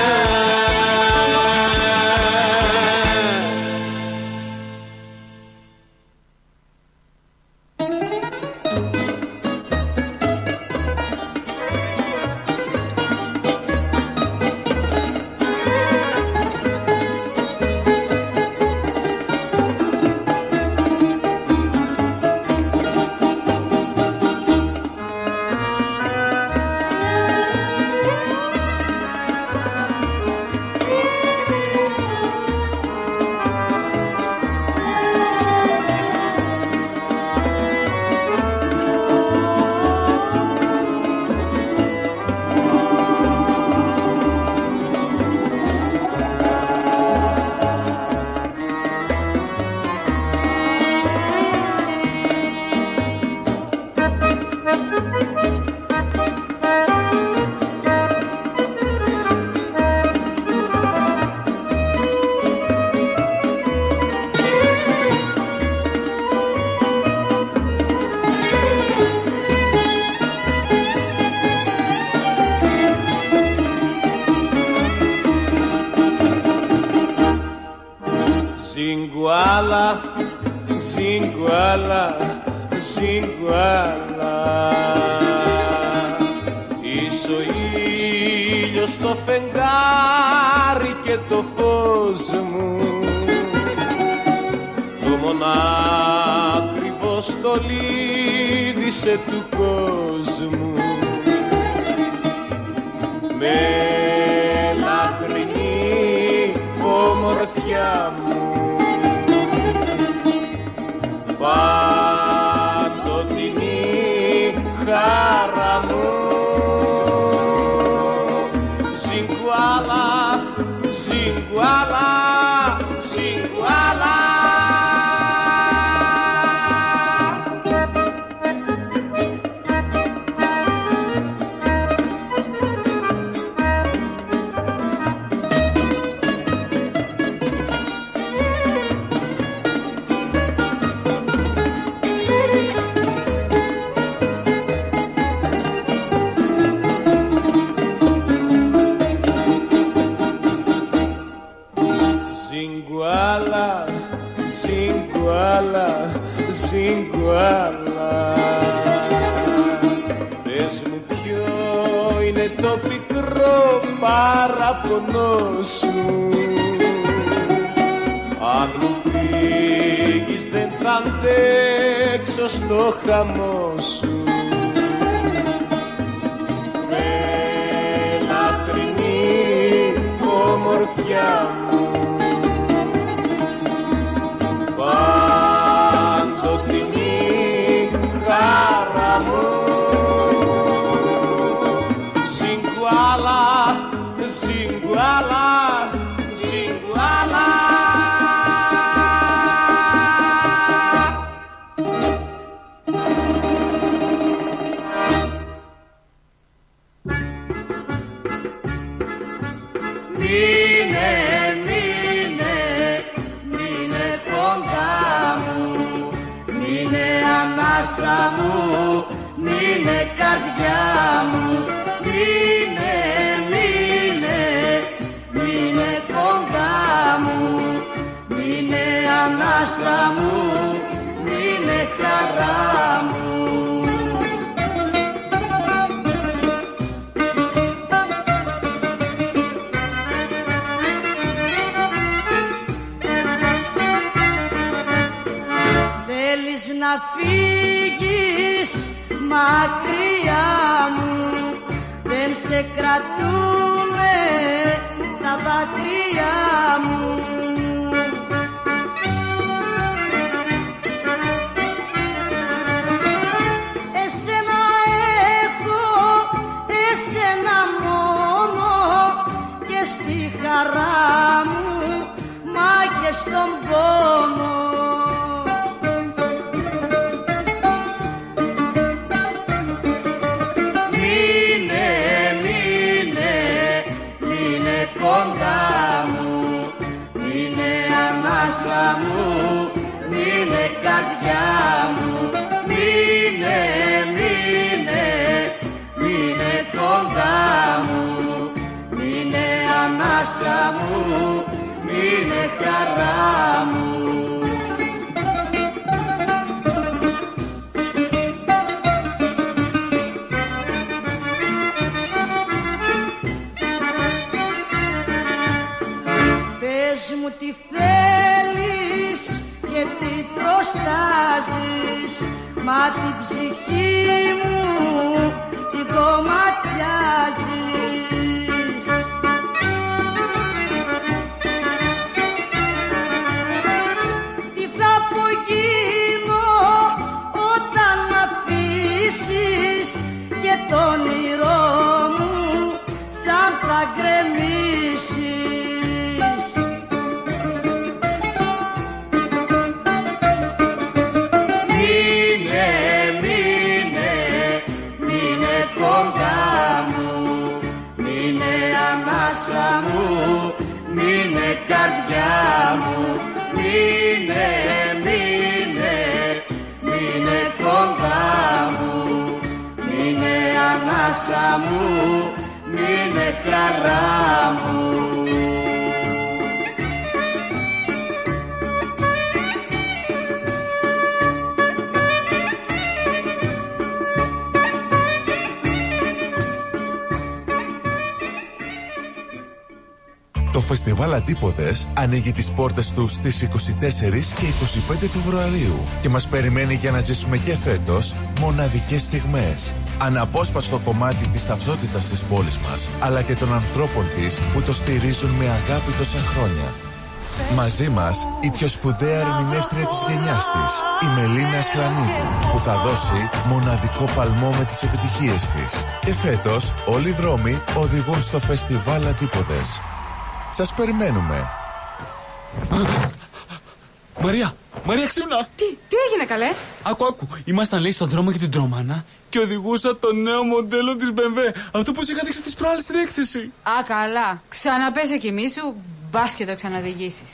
σιγουάλα, σιγουάλα. Είσαι ο ήλιος στο φεγγάρι και το φως μου, το μονάκριβο στολίδι σε του κόσμου. Με λαχρινή ομορφιά μου, παντοτινή χαρά μου. Ζιγκουάλα, ζιγκουάλα, ζιγκουάλα. Ζιγκουάλα, πες μου ποιο είναι το πικρό παραπονό σου. Αν μου φύγεις δεν θα αντέξω στο χαμό σου. Με λατρινή ομορφιά μου, μακριά μου, δεν σε κρατούνε τα δάκρυα μου. Εσένα έχω, εσένα μόνο, και στη χαρά μου, μα και στον πόνο. Μείνε καρδιά μου, μείνε, μείνε, μείνε κοντά μου, μείνε ανάσα μου, μείνε χαρά μου. Πες μου τι μα την ψυχή μου την κομματιάζεις. Τι θα απογίνω όταν αφήσεις και το όνειρό μου σαν θα γκρεμίσεις. Μείνε, μείνε, μείνε κοντά μου, μείνε ανάσα μου, μείνε χαρά μου. Φεστιβάλ Αντίποδες ανοίγει τις πόρτες του στις 24 και 25 Φεβρουαρίου και μας περιμένει για να ζήσουμε και φέτος μοναδικές στιγμές. Αναπόσπαστο κομμάτι της ταυτότητας της πόλης μας, αλλά και των ανθρώπων της που το στηρίζουν με αγάπη τόσα χρόνια. Μαζί μας η πιο σπουδαία ερμηνεύτρια της γενιάς της, η Μελίνα Σλανίδου, που θα δώσει μοναδικό παλμό με τις επιτυχίες της. Και φέτος όλοι οι δρόμοι οδηγούν στο Φεστιβάλ Αντίποδες. Σας περιμένουμε. Μαρία, ξύπνα! Τι έγινε, καλέ? Άκου. Ήμασταν, λέει, στον δρόμο για την Τρομάνα και οδηγούσα το νέο μοντέλο της BMW. Αυτό που σου είχα δείξει τις προάλλες στην έκθεση. Α, καλά. Ξαναπέσε κι εμείς σου, μπας και το ξαναδηγήσεις.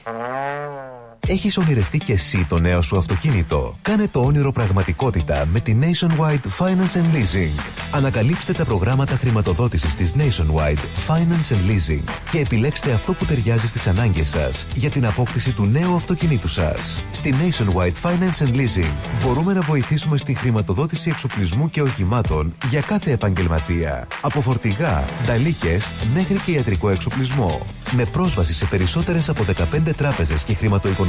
Έχεις ονειρευτεί και εσύ το νέο σου αυτοκίνητο? Κάνε το όνειρο πραγματικότητα με τη Nationwide Finance and Leasing. Ανακαλύψτε τα προγράμματα χρηματοδότησης της Nationwide Finance and Leasing και επιλέξτε αυτό που ταιριάζει στις ανάγκες σας για την απόκτηση του νέου αυτοκινήτου σας. Στη Nationwide Finance and Leasing μπορούμε να βοηθήσουμε στη χρηματοδότηση εξοπλισμού και οχημάτων για κάθε επαγγελματία. Από φορτηγά, νταλίκες μέχρι και ιατρικό εξοπλισμό. Με πρόσβαση σε περισσότερες από 15 τράπεζες και χρηματοοικονομικές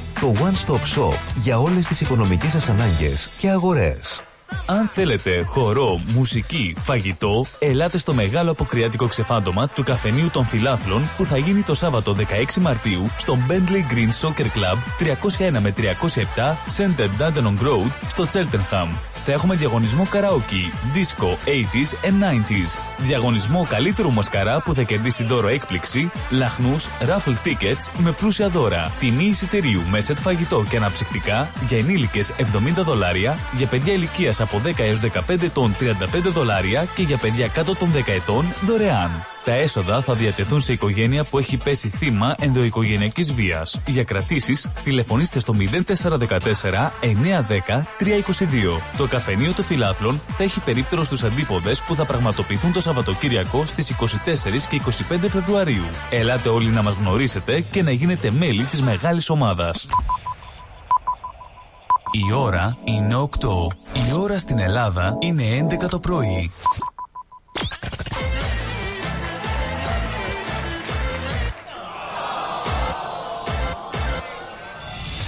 το one-stop shop για όλες τις οικονομικές σας ανάγκες και αγορές. Αν θέλετε χορό, μουσική, φαγητό, ελάτε στο μεγάλο αποκριάτικο ξεφάντωμα του Καφενείου των Φιλάθλων που θα γίνει το Σάββατο 16 Μαρτίου στο Bentley Green Soccer Club 301 με 307 Center Dandenong Road στο Cheltenham. Θα έχουμε διαγωνισμό καραόκι, disco 80s and 90s, διαγωνισμό καλύτερου μασκαρά που θα κερδίσει δώρο έκπληξη, λαχνούς, raffle tickets με πλούσια δώρα, τιμή εισιτηρίου με σετ φαγητό και αναψυκτικά για ενήλικες $70, για παιδιά ηλικίας από 10 έως 15 ετών $35 και για παιδιά κάτω των 10 ετών δωρεάν. Τα έσοδα θα διατεθούν σε οικογένεια που έχει πέσει θύμα ενδοοικογενειακής βίας. Για κρατήσεις, τηλεφωνήστε στο 0414 910 322. Το Καφενείο των Φιλάθλων θα έχει περίπτερο στους Αντίποδες που θα πραγματοποιηθούν το Σαββατοκύριακο στις 24 και 25 Φεβρουαρίου. Ελάτε όλοι να μας γνωρίσετε και να γίνετε μέλη της μεγάλης ομάδας. Η ώρα είναι 8. Η ώρα στην Ελλάδα είναι 11 το πρωί.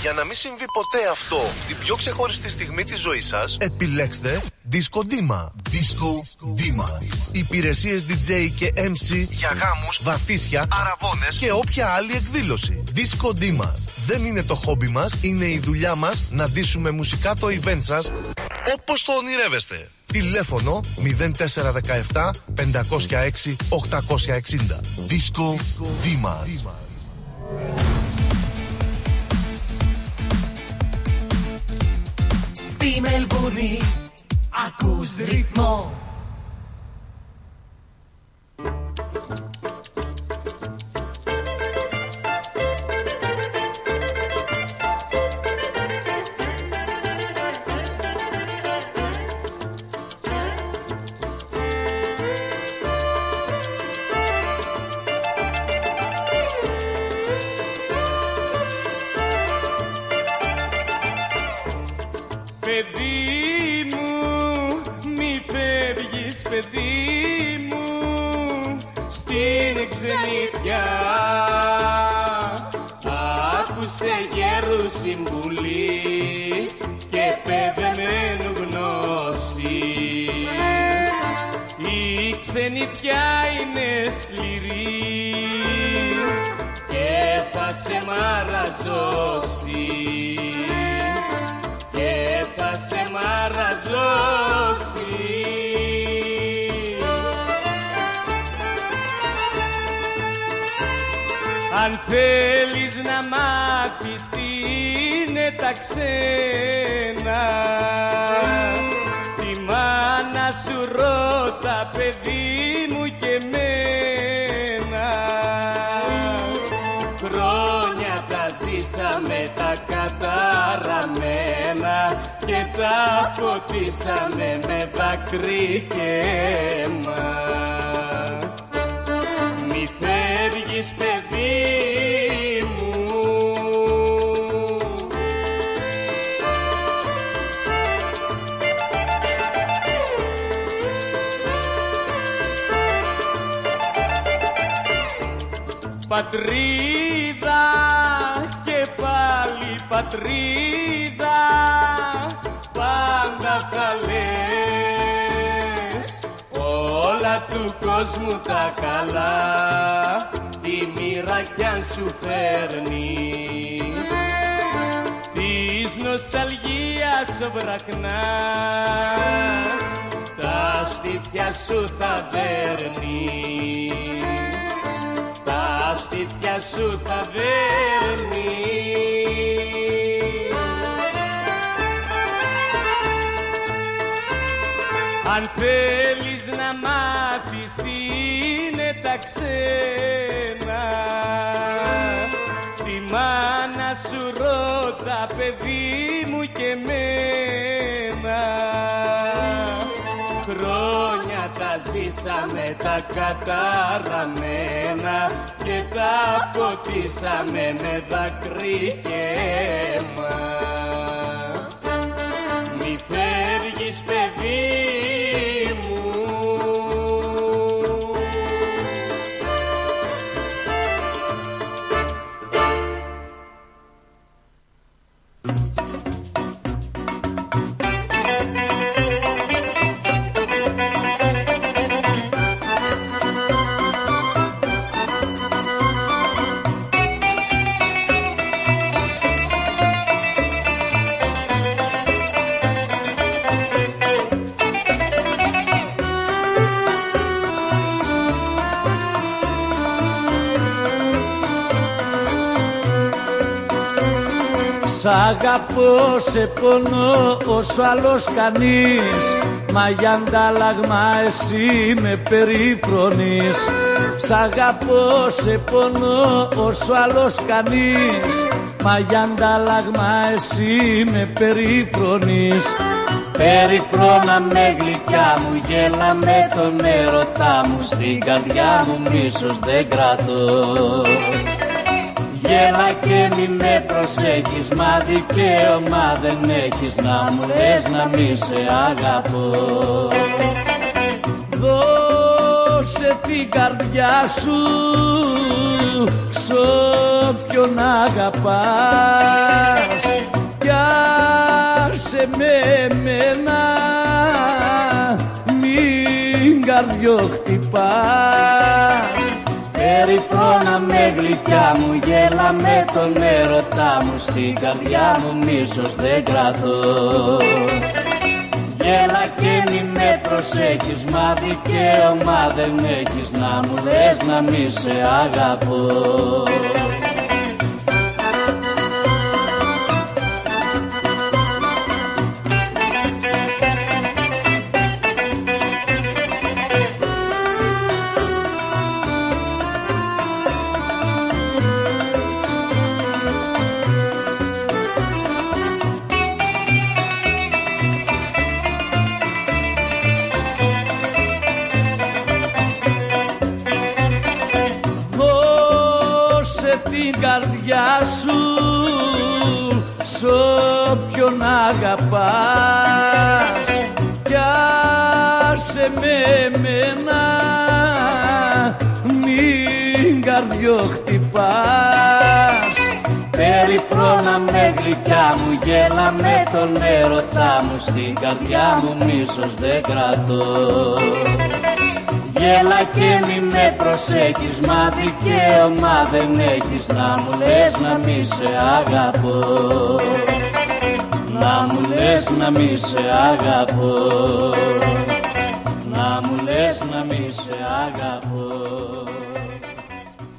Για να μην συμβεί ποτέ αυτό στην πιο ξεχωριστή στιγμή της ζωής σας, επιλέξτε Disco Dima. Disco Dima. Υπηρεσίες DJ και MC για γάμους, βαθύσια, αραβώνες και όποια άλλη εκδήλωση. Disco Dima. Δεν είναι το χόμπι μας, είναι η δουλειά μας να ντύσουμε μουσικά το event σας όπως το ονειρεύεστε. Τηλέφωνο 0417 506 860. Disco Dima. Στη Μελβούνι ακούς ρυθμό. Αν θέλεις να μάθεις τι είναι τα ξένα, τη μάνα σου ρώτα, παιδί μου, και μένα. Χρόνια τα ζήσαμε τα καταραμένα και τα ποτίσαμε με δάκρυ και αίμα. Μη φεύγεις παιδί μου, πατρίδα και πάλι πατρίδα, πάντα θα λες όλα του κόσμου τα καλά, τη μοίρα κι αν σου φέρνει της νοσταλγίας βραχνάς, τα στήθια σου θα δέρνει, τα στήθια σου θα δέρνει. Αν θέλεις να μάθεις τι είναι τα ξένα, τη μάνα σου ρώτα παιδί μου και μένα. Χρόνια τα ζήσαμε τα καταραμένα και τα ποτίσαμε με δάκρυ και αίμα. Μη φεύγεις παιδί μου, σ' αγαπώ, σε πονώ όσο άλλος κανείς, μα για αντάλλαγμα εσύ με περιφρονείς. Σ' αγαπώ, σε πονώ όσο άλλος κανείς, μα για αντάλλαγμα εσύ με περιφρονείς. Περιφρώνα με γλυκιά μου, γέλα με τον έρωτά μου, στην καρδιά μου μίσος δεν κρατώ. Γέλα και μη με προσέχεις, μα δικαίωμα δεν έχεις να μου λες να μη σε αγαπώ. Δώσε την καρδιά σου σ' όποιον αγαπάς, κι άσε με εμένα μην καρδιοχτυπάς. Περιφρώνα με γλυκιά μου, γέλα με τον έρωτά μου, στην καρδιά μου μίσος δεν κρατώ. Γέλα και μη με προσέχεις, μα δικαίωμα δεν έχεις να μου λες να μη σε αγαπώ. Σ' όποιον αγαπάς, κι άσε με εμένα μην καρδιοχτυπάς. Περιφρώνα με γλυκιά μου, γέλα με τον έρωτά μου, στην καρδιά μου μίσος δεν κρατώ. Γέλα και μη με προσέχεις, μα δικαίωμα δεν έχεις να μου λες να μη σε αγαπώ, να μου λες να μη σε αγαπώ, να μου λες να μη σε αγαπώ,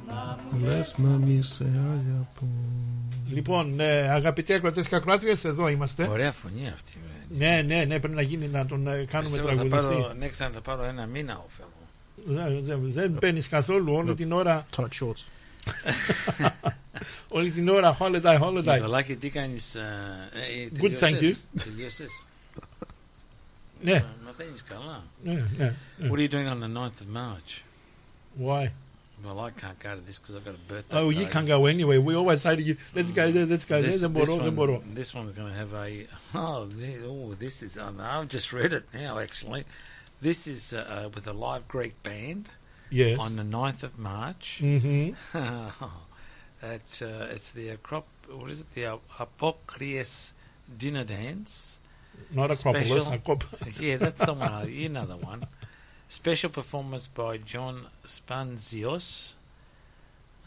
να μου λες να μη σε αγαπώ. Λοιπόν, αγαπητοί ακροατές και ακροάτριες, εδώ είμαστε. Ωραία φωνή αυτή. Ναι, ναι, ναι, πρέπει να γίνει να τον κάνουμε τραγουδιστή. Ναι, θα τα πάρω ένα μήνα όφελο. Δεν παίρνεις καθόλου όλη την ώρα. Όλη την ώρα, holiday. Νικολάκη, τι κάνεις? Good, thank you. Τελειώσες? Ναι. Μαθαίνεις καλά. What are you doing on the 9th of March? Why? Well, I can't go to this because I've got a birthday. Oh, you can't go anywhere. We always say to you, let's go there. Then Boro. This one's going to have a. This is. I've just read it now, actually. This is with a live Greek band. Yes. On the 9th of March. Mm-hmm. It's the Apokries dinner dance. Not Acropolis. Yeah, that's the one. You know the one. Special performance by John Spanzios.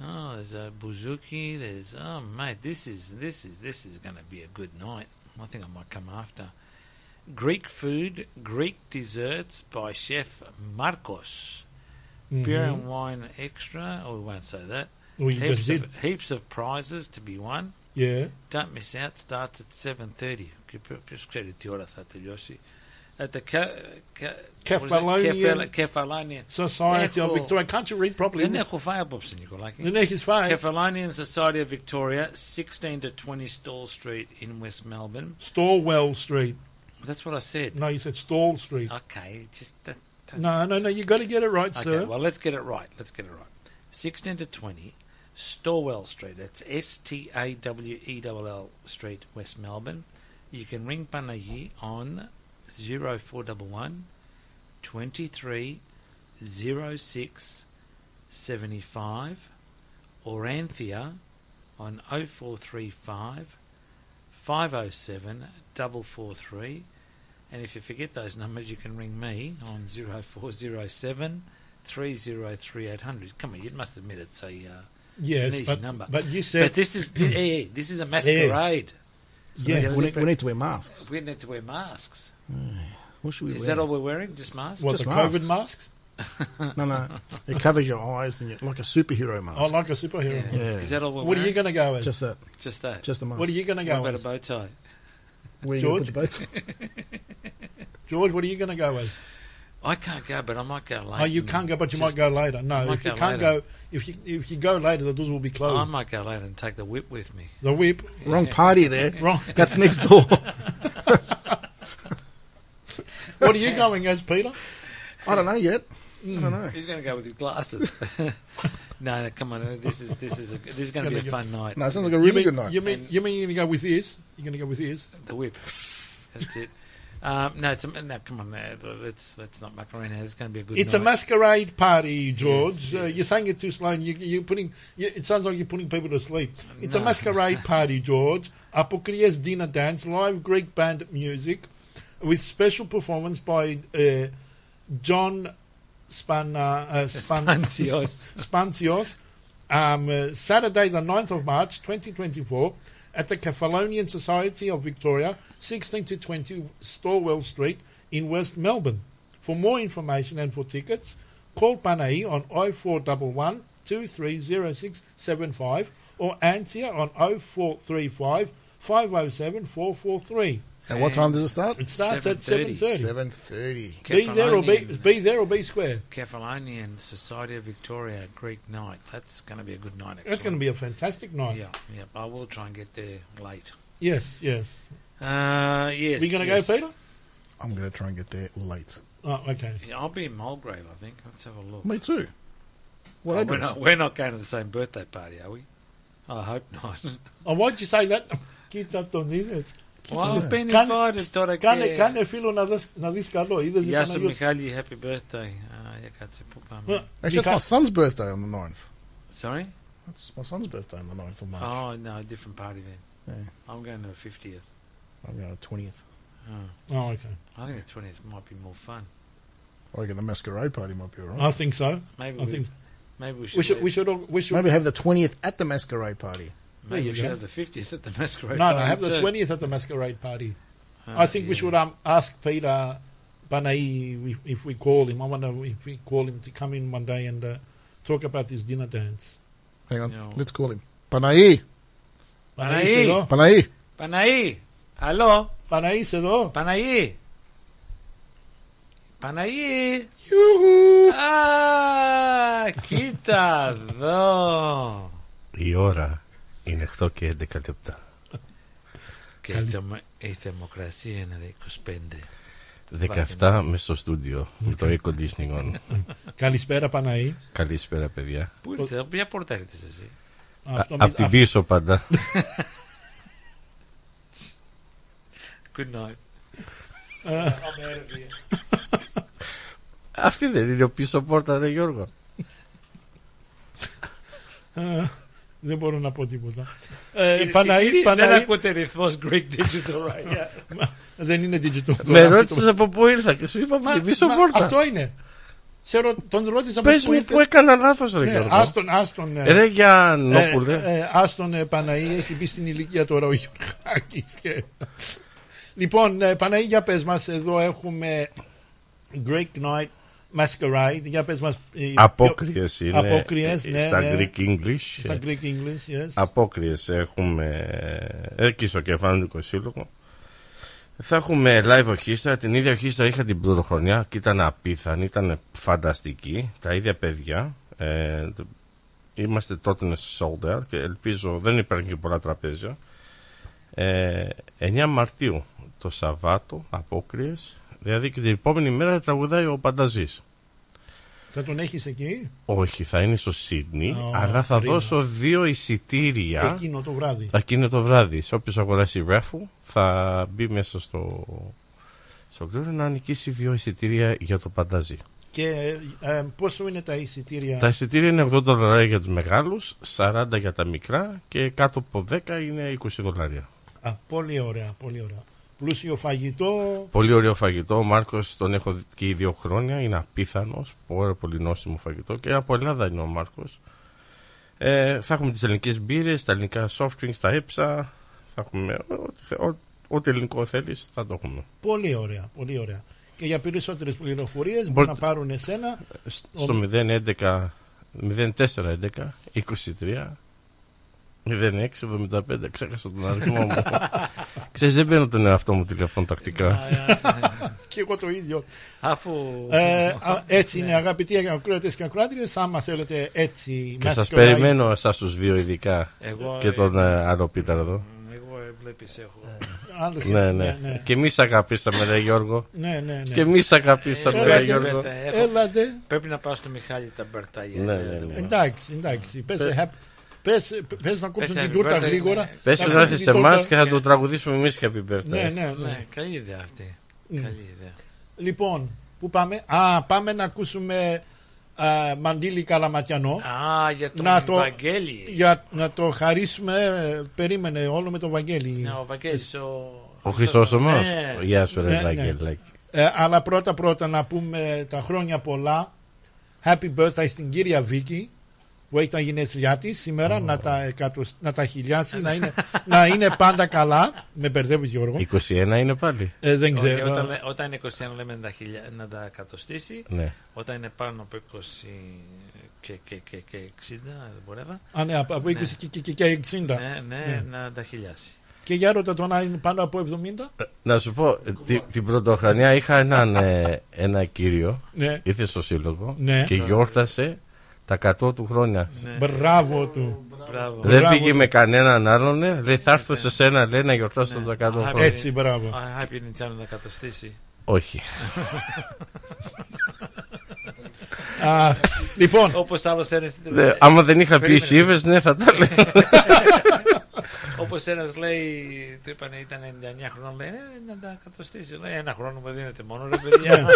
Oh, there's a bouzouki. There's mate. This is going to be a good night. I think I might come after. Greek food, Greek desserts by Chef Markos. Mm-hmm. Beer and wine extra. Oh, we won't say that. Well, you heaps just did. Heaps of prizes to be won. Yeah. Don't miss out. Starts at 7:30. At the Kefalonian Society of Victoria. Can't you read properly? Kefalonian Society of Victoria, 16 to 20 Stawell Street in West Melbourne. Stawell Street. That's what I said. No, you said Stawell Street. Okay, just that. No, you got to get it right, okay, sir. Well, let's get it right. 16 to 20 Stawell Street. That's Stawell Street, West Melbourne. You can ring Panayi on 0411 23 06 75 or Anthea on 0435 507 443, and if you forget those numbers you can ring me on 0407 303 800. Come on, you must admit it's an easy number. But you said this is a masquerade. So yeah, we need to wear masks. What should we wear? Is that all we're wearing? Just masks? What, just the masks. COVID masks? No. It covers your eyes and like a superhero mask. Oh, like a superhero mask. Yeah. Is that all we're wearing? What are you going to go with? Just that. Just a mask. What are you going to go with? What about a bow tie? Where George? You put the bow tie? George, what are you going to go with? I can't go, but I might go later. Oh, you can't go, but you might go later. No, if you can't go, if you go later, the doors will be closed. I might go later and take the whip with me. The whip? Yeah. Wrong party there. Wrong. That's next door. What are you going as, Peter? I don't know yet. I don't know. He's going to go with his glasses. No, come on. This is going to be a fun night. No, it sounds like a really good night. You mean you're going to go with this? You're going to go with this? The whip. That's it. Come on, let's not muck around. It's going to be a good. It's night. A masquerade party, George. Yes, yes. You're saying it too slow. It sounds like you're putting people to sleep. It's a masquerade party, George. Apokries dinner dance, live Greek band music, with special performance by John Spanzios. Saturday, the 9th of March, 2024. At the Kefalonian Society of Victoria, 16 to 20 Stawell Street in West Melbourne. For more information and for tickets, call Panayi on 0411 230675 or Anthea on 0435 507 443. And what time does it start? It starts at 7:30. 7:30. Be there or be square. Kefalonian Society of Victoria Greek night. That's going to be a good night. Actually. That's going to be a fantastic night. Yeah. I will try and get there late. Yes. Yes. We going to go, Peter? I'm going to try and get there late. Oh, okay. Yeah, I'll be in Mulgrave, I think. Let's have a look. Me too. We're not going to the same birthday party, are we? I hope not. Why'd you say that? Get up on this. Wow, I've been invited τώρα και... Κάνε φίλο να δεις καλό. Γεια σου Μιχάλη, happy birthday. Για κάτσε, πού πάμε. Actually, it's my son's birthday on the 9th. Sorry? It's my son's birthday on the 9th of March. Oh, no, a different party then. Yeah. I'm going to the 50th. I'm going to the 20th. Oh, okay. I think the 20th might be more fun. I reckon the masquerade party might be all right. I think so. Maybe we should maybe have the 20th at the masquerade party. Maybe you should have the 50th at the masquerade party. No, have the 20th at the masquerade party. I think we should ask Peter Panayi if we call him. I wonder if we call him to come in one day and talk about this dinner dance. Hang on, let's call him. Panayi. Hello. Panayi. Yuhu. Ah, κοίτα εδώ. Η ώρα. Είναι 8 και 11 λεπτά. Και η θερμοκρασία είναι 25. 17 μέσα στο στούντιο με το air conditioning. Καλησπέρα Παναή. Καλησπέρα παιδιά. Πού ήρθατε, ποια πόρτα έρθες εσύ? Απ' την πίσω πάντα. Good night. Αυτή δεν είναι ο πίσω πόρτα, ρε Γιώργο? Δεν μπορώ να πω τίποτα. Δεν ακούτε ρυθμός Greek Digital. Δεν είναι digital. Με ρώτησες από πού ήρθα και σου είπα την πίσω πόρτα. Αυτό είναι. Πες μου που έκανα λάθος, ρε Γιώργο. Ρε Γιαννόπουλε, άστον Παναή, έχει μπει στην ηλικία τώρα ο Γιωργάκης. Λοιπόν, Παναή, για πες μας, εδώ έχουμε Greek Night Masquerade, για πες μας. Απόκριες είναι, απόκριες, ναι, στα, ναι. Greek English, στα Greek English, yes. Απόκριες έχουμε εκεί στο Κεφαλονικό Σύλλογο. Θα έχουμε live ορχήστρα. Την ίδια ορχήστρα είχα την πρωτοχρονιά και ήταν απίθανη, ήταν φανταστική. Τα ίδια παιδιά. Είμαστε τότε sold out και ελπίζω δεν υπάρχουν και πολλά τραπέζια. 9 Μαρτίου το Σαββάτο, Απόκριες. Δηλαδή και την επόμενη μέρα θα τραγουδάει ο Πανταζής. Θα τον έχεις εκεί? Όχι, θα είναι στο Σίδνη, αλλά θα δώσω 2 εισιτήρια εκείνο το βράδυ. Σε όποιος αγοράσει ρέφου θα μπει μέσα στο κλήρο να νικήσει 2 εισιτήρια για το Πανταζή. Και πόσο είναι τα εισιτήρια? Τα εισιτήρια είναι $80 για τους μεγάλους, $40 για τα μικρά και κάτω από 10 είναι $20. Πολύ ωραία, πολύ ωραία. Πλούσιο φαγητό. Πολύ ωραίο φαγητό. Ο Μάρκος τον έχω δει και 2 χρόνια. Είναι απίθανος. Πολύ νόστιμο φαγητό. Και από Ελλάδα είναι ο Μάρκος. Θα έχουμε τις ελληνικές μπύρες, τα ελληνικά soft drinks, τα έψα. Θα έχουμε ό,τι ελληνικό θέλεις θα το έχουμε. Πολύ ωραία, πολύ ωραία. Και για περισσότερες πληροφορίες μπορούν να πάρουν εσένα στο 0411 23 0675, ξέχασα τον αριθμό μου. Ξέρεις, δεν παίρνω τον εαυτό μου τηλέφωνο τακτικά. Και εγώ το ίδιο. Έτσι είναι, αγαπητοί ακροατές και ακροάτριες. Άμα θέλετε έτσι. Και σας περιμένω εσάς τους 2 ειδικά. Και τον άλλο Πίτερ εδώ. Εγώ βλέπεις έχω. Και εμείς αγαπήσαμε, ρε Γιώργο. Και εμείς αγαπήσαμε, ρε Γιώργο. Πρέπει να πάω στο Μιχάλη τα μπαρτάγια. Εντάξει, πες να κόψουν την τούρτα γρήγορα. Πες να έρθεις σε εμάς και θα το τραγουδήσουμε εμείς Happy Birthday. Ναι. Καλή ιδέα αυτή. Καλή ιδέα. Λοιπόν, πού πάμε? Πάμε να ακούσουμε Μαντήλι Καλαματιανό. Για τον Βαγγέλη. Να το χαρίσουμε. Περίμενε όλο με τον Βαγγέλη. Ναι, ο Βαγγέλης. Ο Χρυσόσωμος. Γεια σου ρε Βαγγέλη. Αλλά πρώτα να πούμε τα χρόνια πολλά. Happy Birthday στην κύρια Βίκη, που έχει τα γενέθλιά της σήμερα, να τα χιλιάσει, να είναι πάντα καλά. Με μπερδεύεις Γιώργο. 21 είναι πάλι. Δεν ξέρω. Όταν είναι 21 λέμε να τα εκατοστήσει. Ναι. Όταν είναι πάνω από 20 και 60, μπορεύα. Ναι, από 20 και 60. Ναι, να τα χιλιάσει. Και για ρώτα το να είναι πάνω από 70. Να σου πω, την πρωτοχρονιά είχα ένα κύριο, ήρθε στο σύλλογο και γιόρτασε τα 100 του χρόνια. Ναι. Μπράβο του. Δεν πήγε με κανέναν άλλον. Δεν θα έρθω σε σένα, λέει, να γιορτάσω τα 100 χρόνια. Έτσι, μπράβο. Άπινε τσάνο να καταστήσει. Όχι. Λοιπόν. Όπως άλλος ένας. Άμα δεν είχα πει χίβες, θα τα λέω. Όπως ένας λέει, του είπανε ήταν 99 χρόνων, λέει να τα καταστήσει. Ένα χρόνο μου δίνεται μόνο, ρε παιδιά.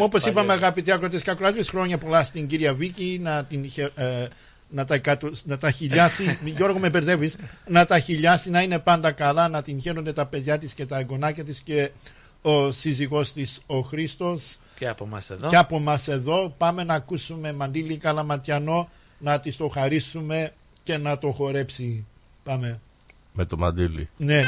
Όπως είπαμε, αγαπητοί ακροατές και ακροάτριες, χρόνια πολλά στην κυρία Βίκη, να τα χιλιάσει. Γιώργο, με μπερδεύεις. Να τα χιλιάσει, να είναι πάντα καλά, να την χαίρονται τα παιδιά της και τα εγγονάκια της και ο σύζυγός της ο Χρήστος. Και από μας εδώ. Πάμε να ακούσουμε Μαντήλι Καλαματιανό, να της το χαρίσουμε και να το χορέψει. Πάμε. Με το μαντήλι. Ναι.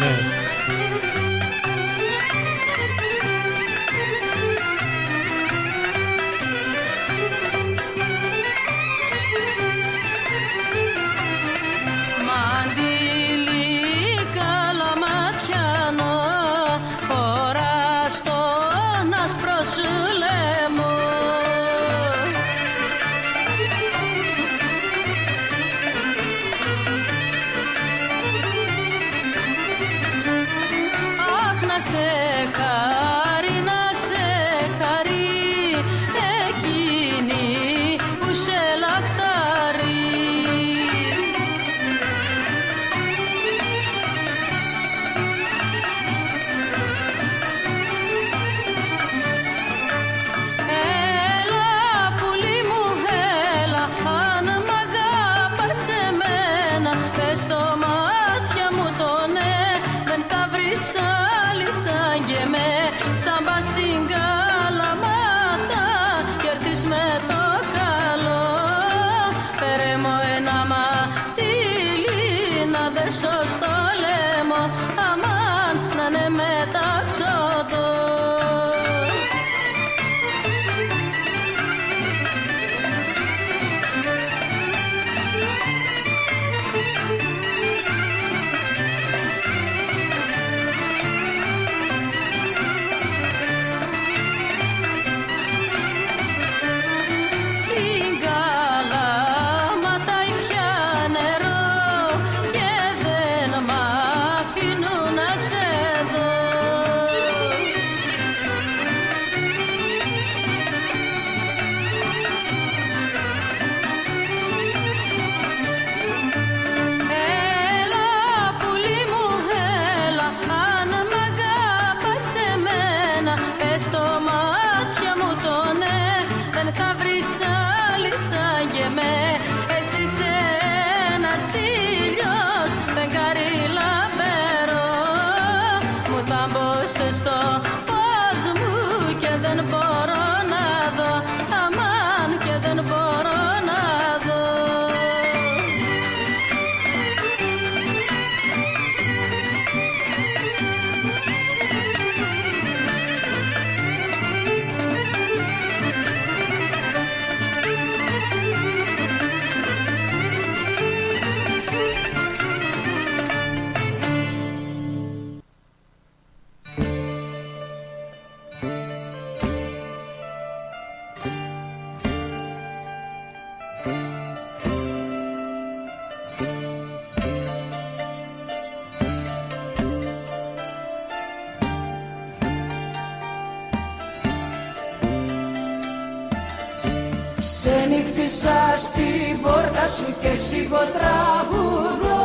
Ξενύχτησα στην πόρτα σου και σιγοτραγουδώ.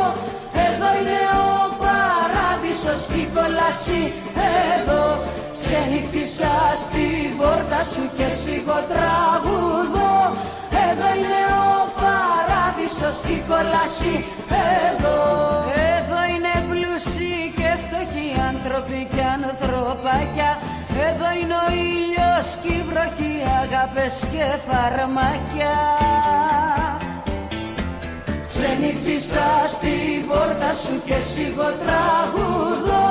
Εδώ είναι ο παράδεισος και η κόλαση εδώ. Ξενύχτησα στην πόρτα σου και σιγοτραγουδώ. Εδώ είναι ο παράδεισος και η κόλαση εδώ. Εδώ είναι πλούσιοι και φτωχοί άνθρωποι και ανθρωπάκια. Εδώ είναι ο ήλιος και η βροχή, αγάπες και φαρμάκια. Ξενύχτησα στην πόρτα σου και σιγοτραγουδώ.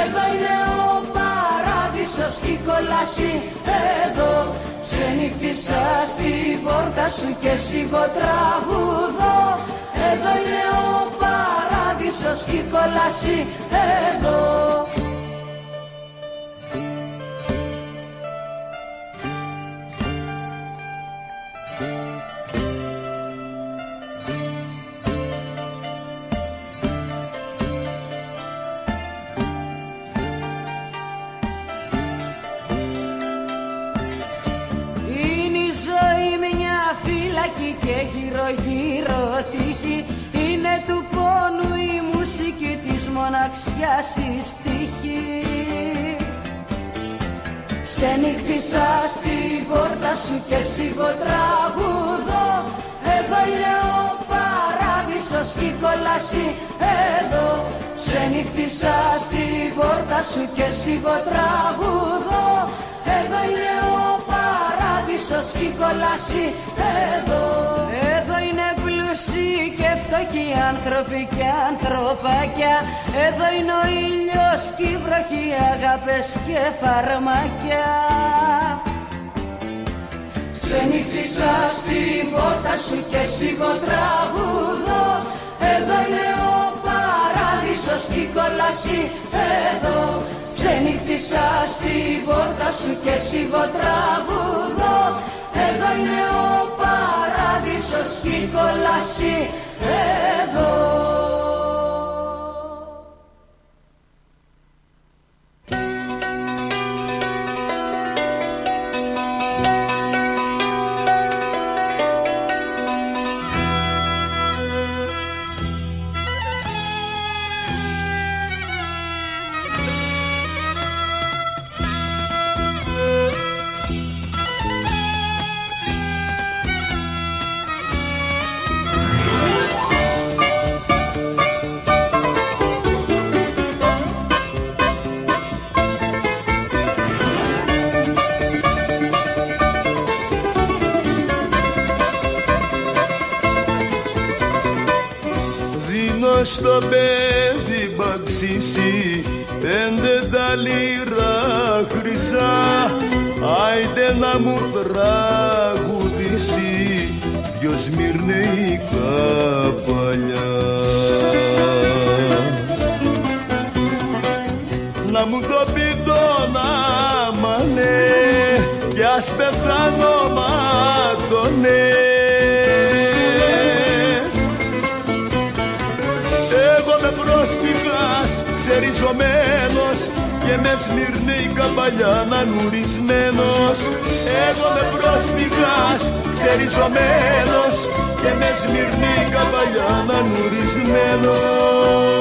Εδώ είναι ο παράδεισος και η κόλαση εδώ. Ξενύχτησα στην πόρτα σου και σιγοτραγουδώ. Εδώ είναι ο παράδεισος και η κόλαση εδώ. Γύρω-γύρω τύχη είναι του πόνου η μουσική, της μοναξιάς η στίχη. Ξενύχτησα στην πόρτα σου και σιγοτραγουδώ. Εδώ είναι ο παράδεισος και η κόλαση εδώ. Ξενύχτησα στην πόρτα σου και σιγοτραγουδώ. Εδώ είναι ο παράδεισος και η κόλαση εδώ. Εδώ είναι πλούσιοι και φτωχοί άνθρωποι και ανθρωπάκια. Εδώ είναι ο ήλιος και η βροχή, αγάπες και φαρμάκια. Ξενύχτησα στην πόρτα σου και σιγοτραγουδώ. Εδώ είναι ο παράδεισος και η κόλαση εδώ. Ξενύχτησα στην πόρτα σου και σιγοτραγουδώ. Εδώ είναι ο παράδεισος και η κόλαση εδώ. Στο παιδί μπαξίσει 5 τα λίρα χρυσά. Άιντε να μου τραγουδήσει 2 σμυρνεϊκά παλιά. Να μου το πει τον αμανέ κι ας πεθάνω μάτωνε. Και με σμυρνεϊκά παλιά να νουρισμένος. Εγώ με πρόσφυγας ξεριζωμένος και με σμυρνεϊκά παλιά να νουρισμένος.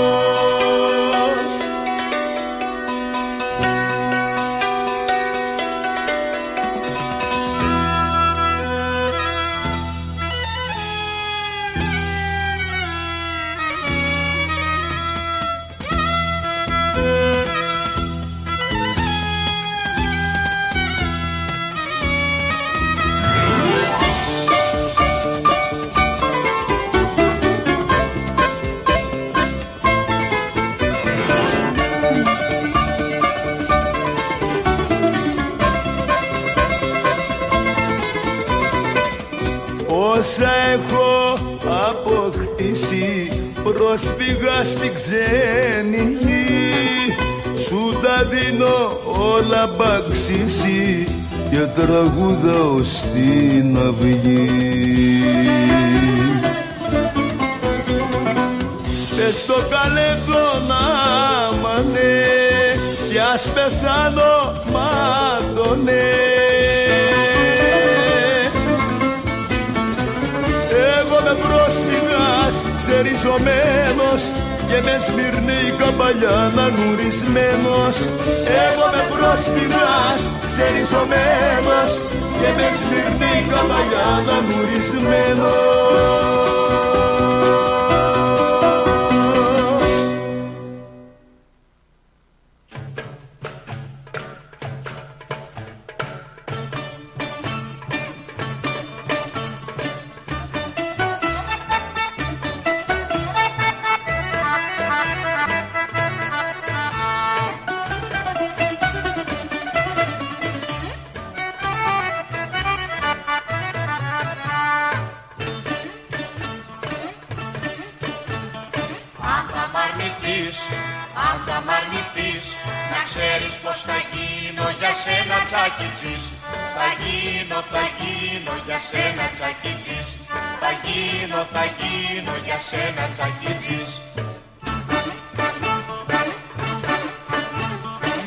Πρόσφυγα στην ξένη γη, σου τα δίνω όλα μπαξίσι και τραγουδάω στην αυγή. στον καλεγόνα μανέ κι ας πεθάνω μάτωνε. Εγώ με πρόσφυγας ξεριζωμένος και με Σμυρνή καπαλιά μαγουρισμένος. Εγώ με πρόσφυγας ξεριζωμένος και με Σμυρνή καπαλιά μαγουρισμένος.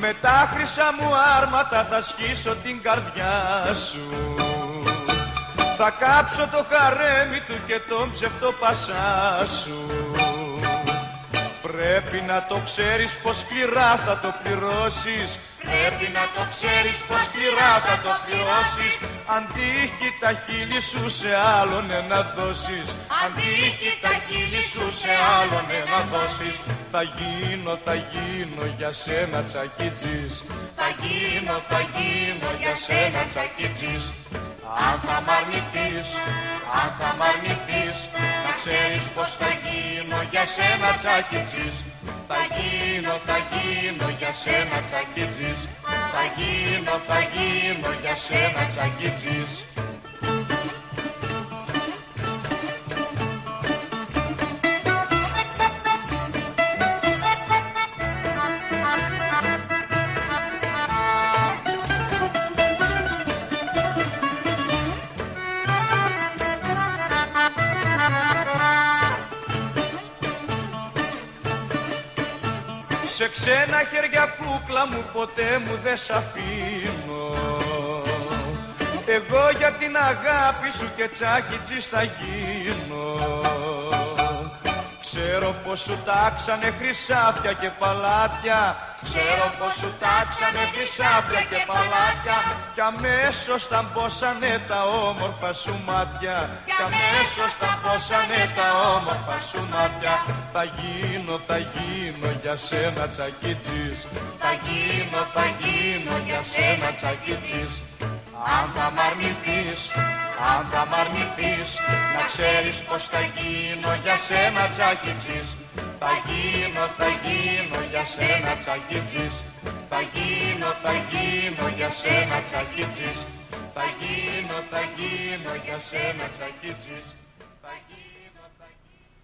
Με τα χρυσά μου άρματα θα σκίσω την καρδιά σου. Θα κάψω το χαρέμι του και τον ψευτοπασά σου. Πρέπει να το ξέρεις πως σκληρά θα το πληρώσεις. Πρέπει να το ξέρεις πως σκληρά θα το πληρώσεις. Αν τύχει τα χείλη σου σε άλλον να δώσεις. Αν τύχει τα χείλη σου σε άλλον να δώσεις. Θα γίνω για σένα τσακίτζης. Θα γίνω για σένα τσακίτζης. Αν θα μ' αρνηθείς, αν θα μ' αρνηθείς, να ξέρεις πως θα γίνω για σένα τσακίτζης. Θα γίνω για σένα τσακίτζης. Θα γίνω για σένα τσακίτζης. Σε ξένα χέρια κούκλα μου ποτέ μου δεν σ' αφήνω. Εγώ για την αγάπη σου και τσάκιτζης θα γίνω. Ξέρω πως σου τάξανε χρυσάφια και παλάτια. Ξέρω πως σου τάξανε χρυσάφια και παλάτια. Κι αμέσως τα μπόσανε τα όμορφα σου μάτια. Κι αμέσως τα μπόσανε τα όμορφα σου μάτια. Θα γίνω για σένα τσακίτζης. Θα γίνω για σένα τσακίτζης. Αν θα μ' αρνηθείς, αν θα μ' αρνηθείς, να ξέρεις πως θα γίνω για σένα τσακίτζης. Θα γίνω για σένα τσακίτζης. Θα γίνω για σένα τσακίτζης. Θα γίνω για σένα τσακίτζης.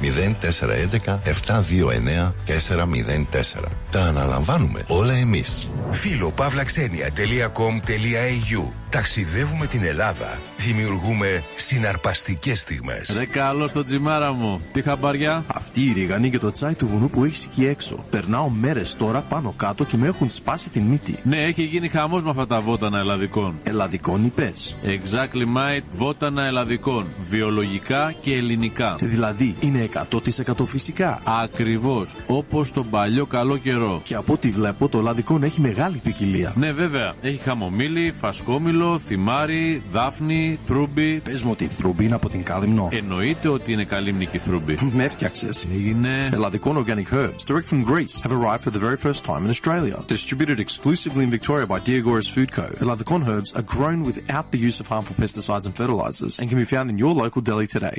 0411 729 404. Τα αναλαμβάνουμε όλα εμείς. Φιλοπαύλαξενια.com.au. Ταξιδεύουμε την Ελλάδα. Δημιουργούμε συναρπαστικές στιγμές. Ρε καλό στο τσιμάρα μου. Τι χαμπαριά. Αυτή η ρίγανη και το τσάι του βουνού που έχεις εκεί έξω. Περνάω μέρες τώρα πάνω κάτω και με έχουν σπάσει την μύτη. Ναι, έχει γίνει χαμός με αυτά τα βότανα Ελλαδικών. Ελλαδικών είπες? Exactly mate, βότανα Ελλαδικών. Βιολογικά και ελληνικά. Δηλαδή είναι 100% φυσικά. Ακριβώς, όπως τον παλιό καλό καιρό. Και από ό,τι βλέπω το Ελλαδικών έχει μεγάλη ποικιλία. Ναι βέβαια, έχει χαμομήλι, φασκόμηλο. μήλο, θυμάρι, δάφνη, θρούμπι. Πες μου ότι η θρούμπι είναι από την Καλυμνό. Εννοείται ότι είναι καλύμνικη θρούμπι. Με έφτιαξες. Είναι Ελλαδικών organic herbs, direct from Greece, have arrived for the very first time in Australia. Distributed exclusively in Victoria by Diagoras Food Co. Elladicon herbs are grown without the use of harmful pesticides and fertilizers and can be found in your local deli today.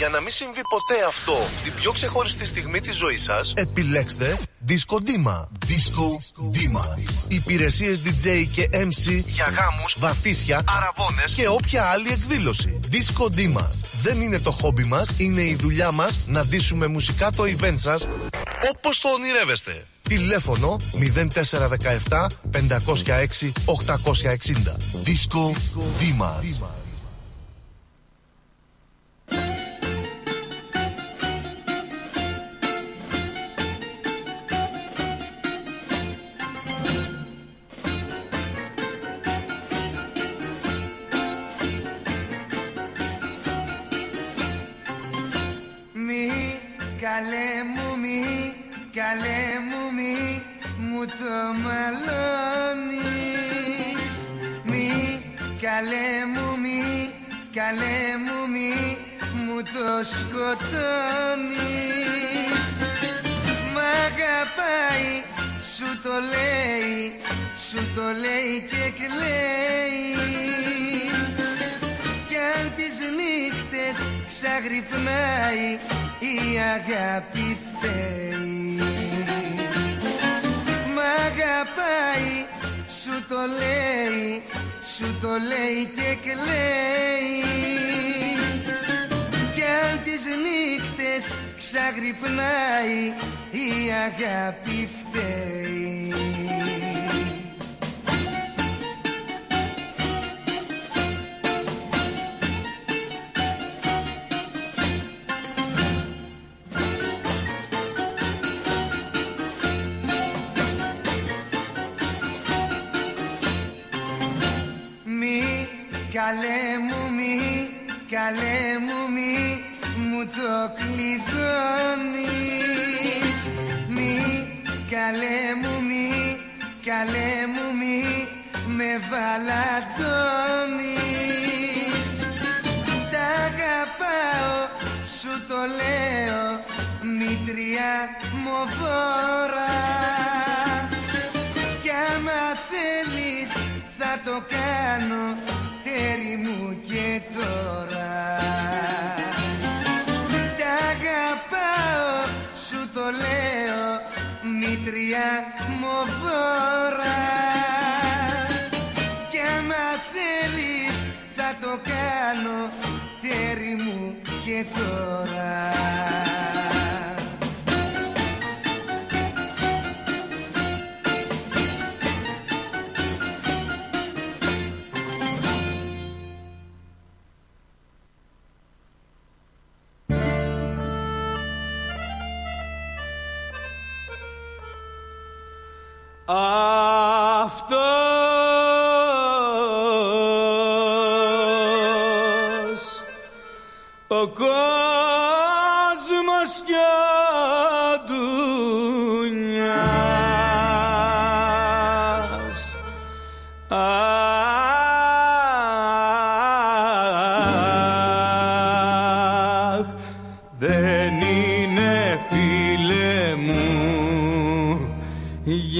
Για να μην συμβεί ποτέ αυτό στην πιο ξεχωριστή στιγμή της ζωής σας, επιλέξτε Disco Dima. Disco Dima. Υπηρεσίες DJ και MC για γάμους, βαθύσια, αραβώνες και όποια άλλη εκδήλωση. Disco Dima. Δεν είναι το χόμπι μας, είναι η δουλειά μας να ντύσουμε μουσικά το event σας όπως το ονειρεύεστε. Τηλέφωνο 0417 506 860. Disco Dima.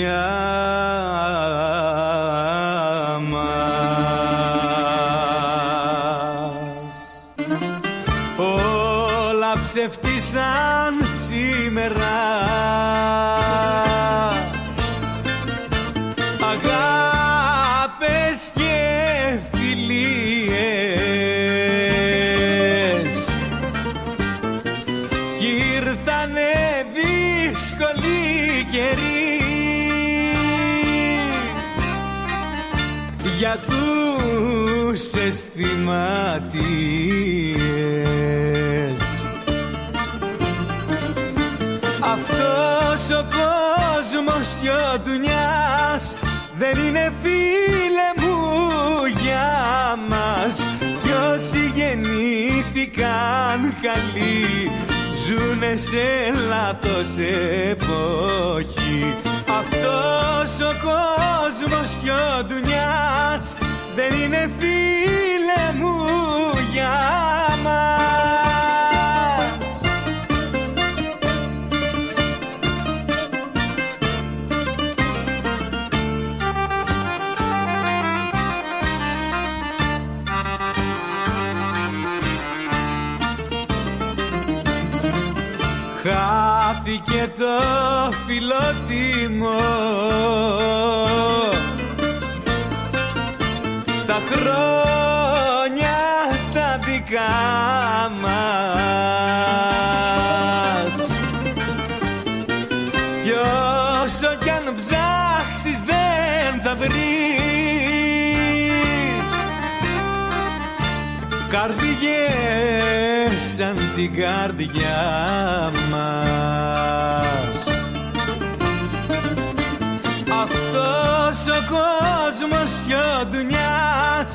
Yeah. ψεύτισαν σήμερα. Αγάπες και φιλίες κι ήρθανε δύσκολοι καιροί για τους αισθηματίες. Αυτός ο κόσμος κι ο δουνιάς δεν είναι, φίλε μου, για μας. Κι όσοι γεννήθηκαν χαλί ζουνε σε λάθος εποχή. Αυτός ο κόσμος κι ο δουνιάς δεν είναι, φίλε μου, για μας. Χάθηκε το φιλότιμο στα χρόνια τα δικά μας. Κι όσο κι αν ψάξεις δεν θα βρεις καρδιές σαν την καρδιά μας. Αυτός ο κόσμος κι ο δουνιάς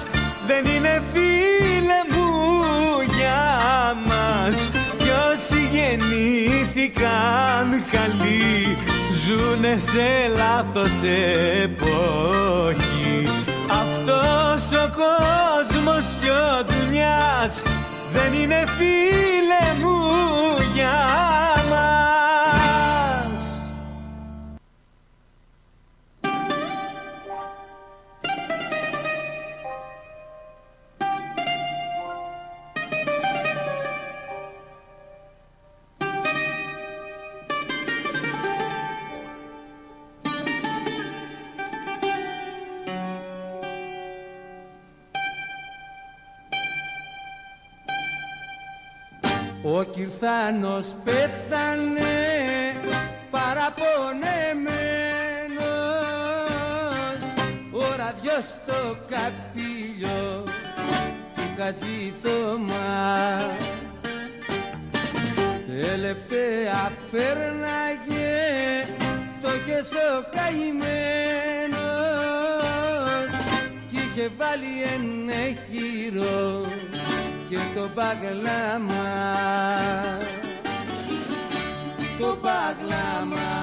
δεν είναι, φίλε μου, για μας. Κι όσοι γεννήθηκαν καλοί ζουνε σε λάθος εποχή. Αυτός ο κόσμος κι ο δουνιάς δεν είναι, φίλε μου, για μας. Ο Κυρθάνος πέθανε παραπονεμένος, ο ραδιός στο καπήλιο του Χατζή Θωμά. Τελευταία πέρναγε φτωχές ο καημένος κι είχε βάλει ένα χειρό και το μπαγλάμα, το μπαγλάμα,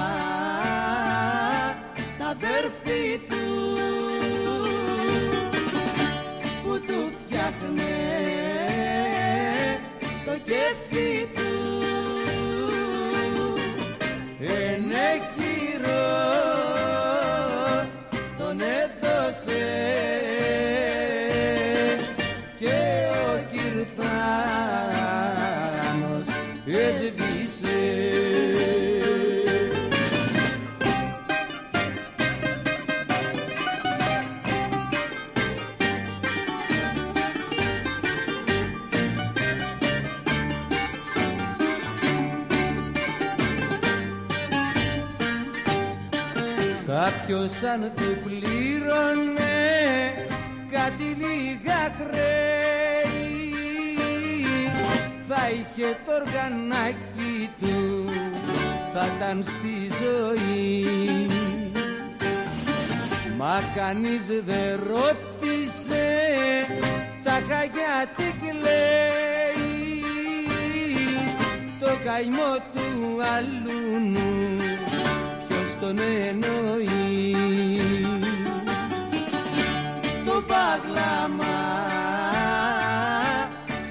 τα αδέρφη του που του φτιάχνε το κέφι του ενέχειρο τον έδωσε. Κάποιος αν του πλήρωνε κάτι λίγα χρέη θα είχε το οργανάκι του, θα ήταν στη ζωή. Μα κανείς δεν ρώτησε τα χαγιά τι κλαίει, το καημό του αλλού νου ποιος τον εννοεί. Το μπαγλάμα,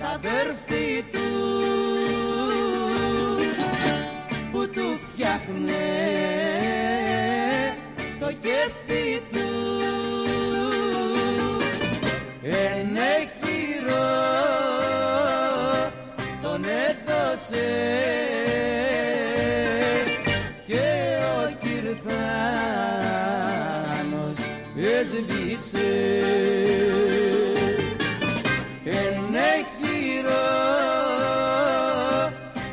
τα αδέρφη του που του φτιάχνε το κέφι του ενέχειρο τον έδωσε. Θάλασσες και ο κυρθάνος έσβησε. Ένα χειρό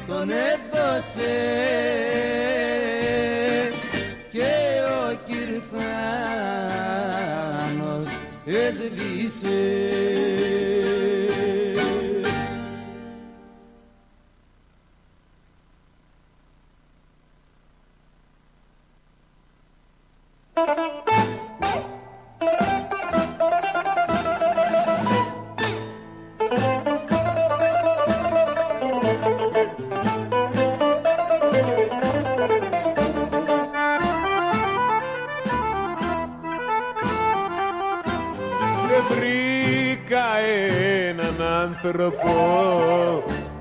τον έδωσε και ο κυρθάνος έσβησε.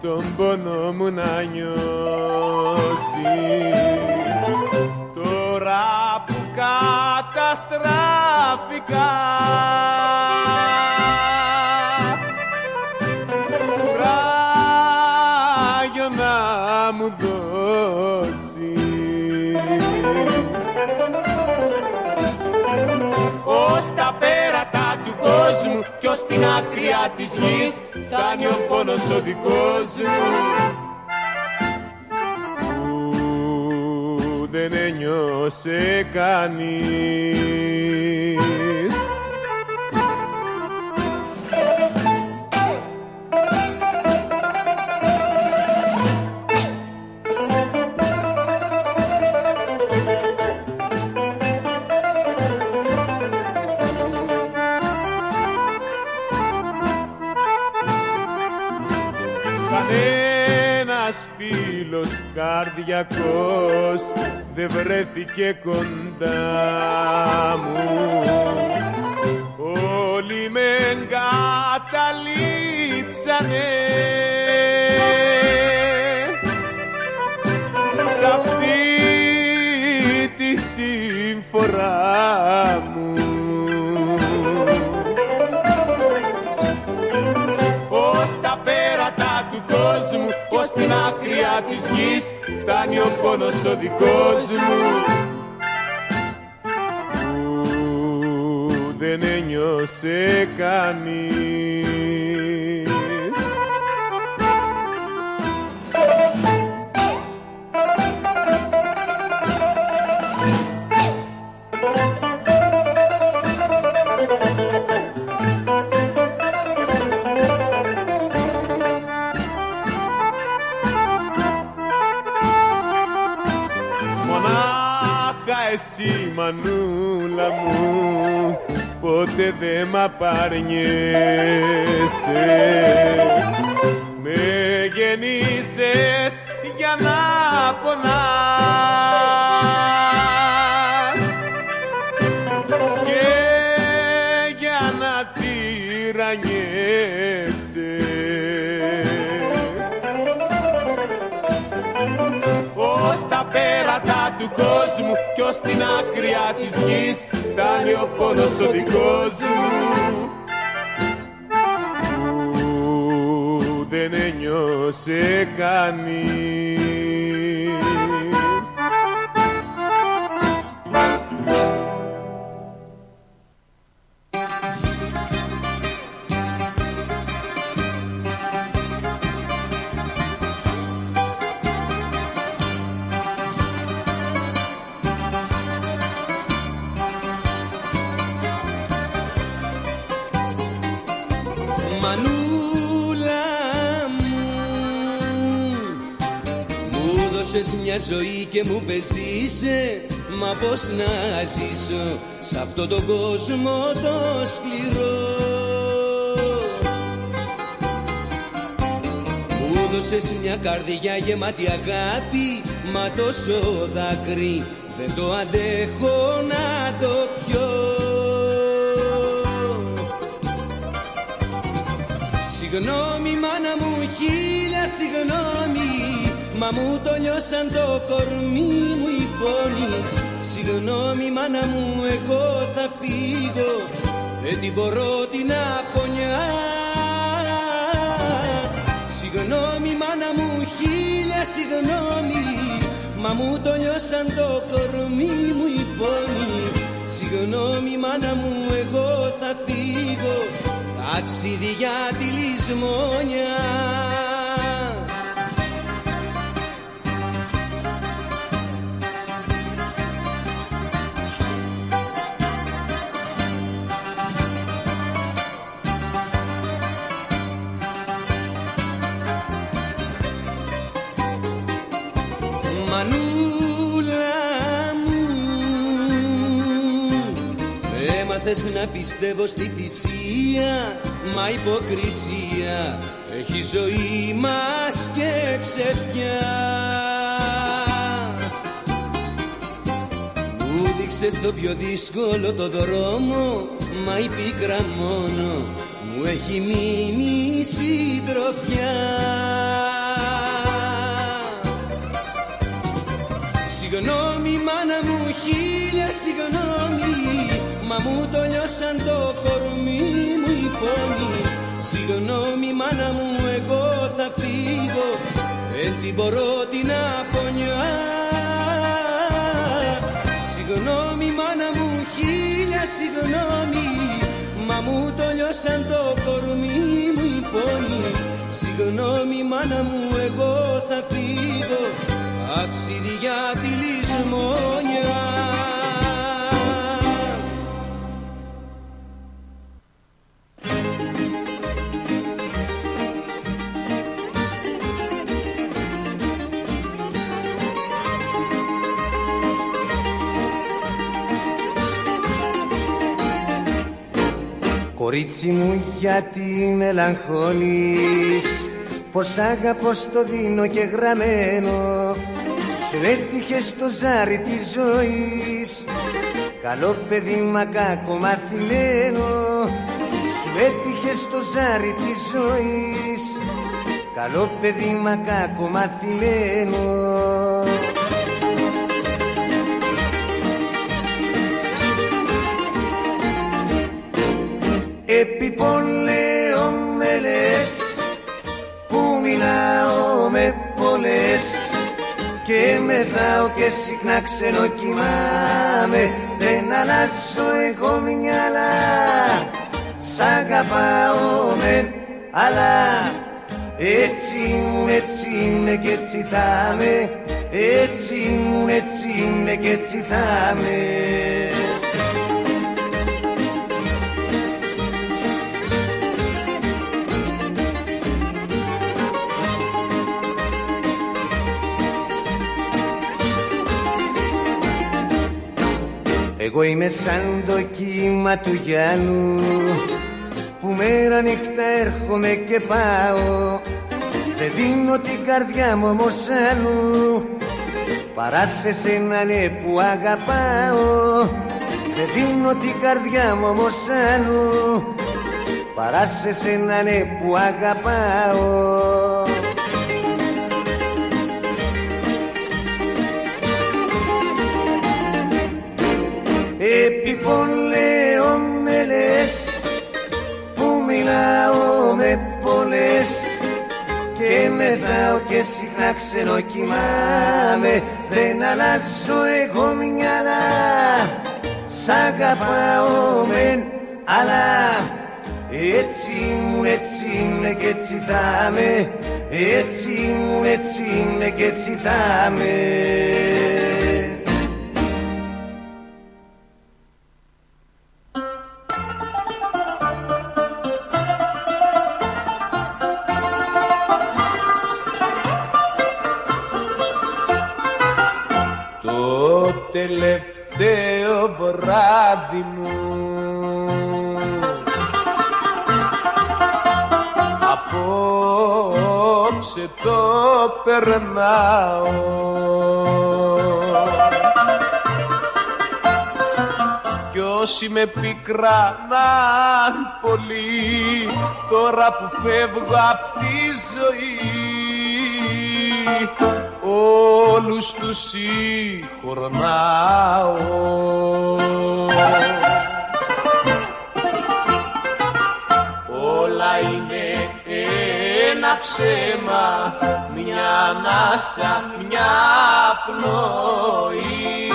Τον πόνο μου να νιώσει τώρα που καταστράφηκα. Βράγιο να μου δώσει ως τα πέρατα του κόσμου κι ως την άκρια της γης. Φτάνει ο πόνος ο δικός μου, δεν ένιωσε κανείς. Καρδιακός δεν βρέθηκε κοντά μου. Όλοι με εγκαταλείψανε σ' αυτή τη συμφορά μου. Ως τα πέρατα του κόσμου, ως την άκρια της γης, φτάνει ο πόνος ο δικός μου που δεν ένιωσε κανείς. Εσύ μανούλα μου ποτέ δε μ' απαρνιέσαι. Με γεννήσες για να πονάς και για να τυραννιέσαι. Ως τα πέρατα του κόσμου κι ως την άκρια της γης, φτάνει ο πόνος ο δικός μου που δεν ένιωσε κανείς. Μια ζωή και μου πεζήσε, μα πώς να ζήσω σ' αυτόν τον κόσμο το σκληρό. Μου δώσες μια καρδιά γεμάτη αγάπη, μα τόσο δάκρυ δεν το αντέχω να το πιω. Συγγνώμη μάνα μου, χίλια συγγνώμη, μα μου το λιώσαν το κορμί μου οι πόνοι. Συγγνώμη μάνα μου, εγώ θα φύγω, δεν την μπορώ την απονιά. Συγγνώμη μάνα μου, συγγνώμη, μα μου το λιώσαν το κορμί μου οι πόνοι. Συγγνώμη μάνα μου, εγώ θα φύγω, ταξίδι για τη Λησμόνια. Θες να πιστεύω στη θυσία, μα υποκρισία έχει ζωή μας και ψευτιά. Μου δείξες το πιο δύσκολο το δρόμο, μα η πίκρα μόνο μου έχει μείνει συντροφιά. Συγγνώμη μάνα μου, χίλια συγγνώμη, μα μου το λιώσαν το κορμί μου οι πόνοι. Συγγνώμη μάνα μου, εγώ θα φύγω, δεν την μπορώ την απονιά. Συγγνώμη μάνα μου, χίλια συγγνώμη, μα μου το λιώσαν το κορμί μου οι πόνοι. Συγγνώμη μάνα μου, εγώ θα φύγω, ταξίδι για τη Λησμόνια. Κορίτσι μου, γιατί με λαγχώνεις, πως αγαπώ στο δίνω και γραμμένο. Σου έτυχε στο ζάρι της ζωής, καλό παιδί μα κακομαθημένο. Σου έτυχε στο ζάρι της ζωής, καλό παιδί μα κακομαθημένο. Επί πολλαίων μελές που μιλάω με πολλές, και μεθάω και συχνά ξενοκοιμάμαι, δεν αλλάζω εγώ μυαλά, σ' αγαπάω μεν, αλλά έτσι μου, έτσι είμαι και έτσι θα είμαι, έτσι μου, έτσι είμαι και έτσι θα είμαι. Εγώ είμαι σαν το κύμα του Γιάννου, που μέρα νύχτα έρχομαι και πάω. Δεν δίνω την καρδιά μου όμως άλλου, παρά σε σένα ναι που αγαπάω. Δεν δίνω την καρδιά μου όμως άλλου, παρά σε σένα ναι που αγαπάω. Επί πολλαίων μελές που μιλάω με πολλές, και μεθάω και συχνά ξενοκοιμάμαι, δεν αλλάζω εγώ μυαλά, σ' αγαπάω μεν, αλλά έτσι μου, έτσι είναι και έτσι θα είμαι, έτσι μου, έτσι είναι και έτσι θα είμαι. Τελευταίο βράδυ μου, απόψε το περνάω, κι όσοι με πικράναν πολύ, τώρα που φεύγω απ' τη ζωή, όλους τους συγχωρνάω. Όλα είναι ένα ένα ψέμα, μια ανάσα, μια πνοή.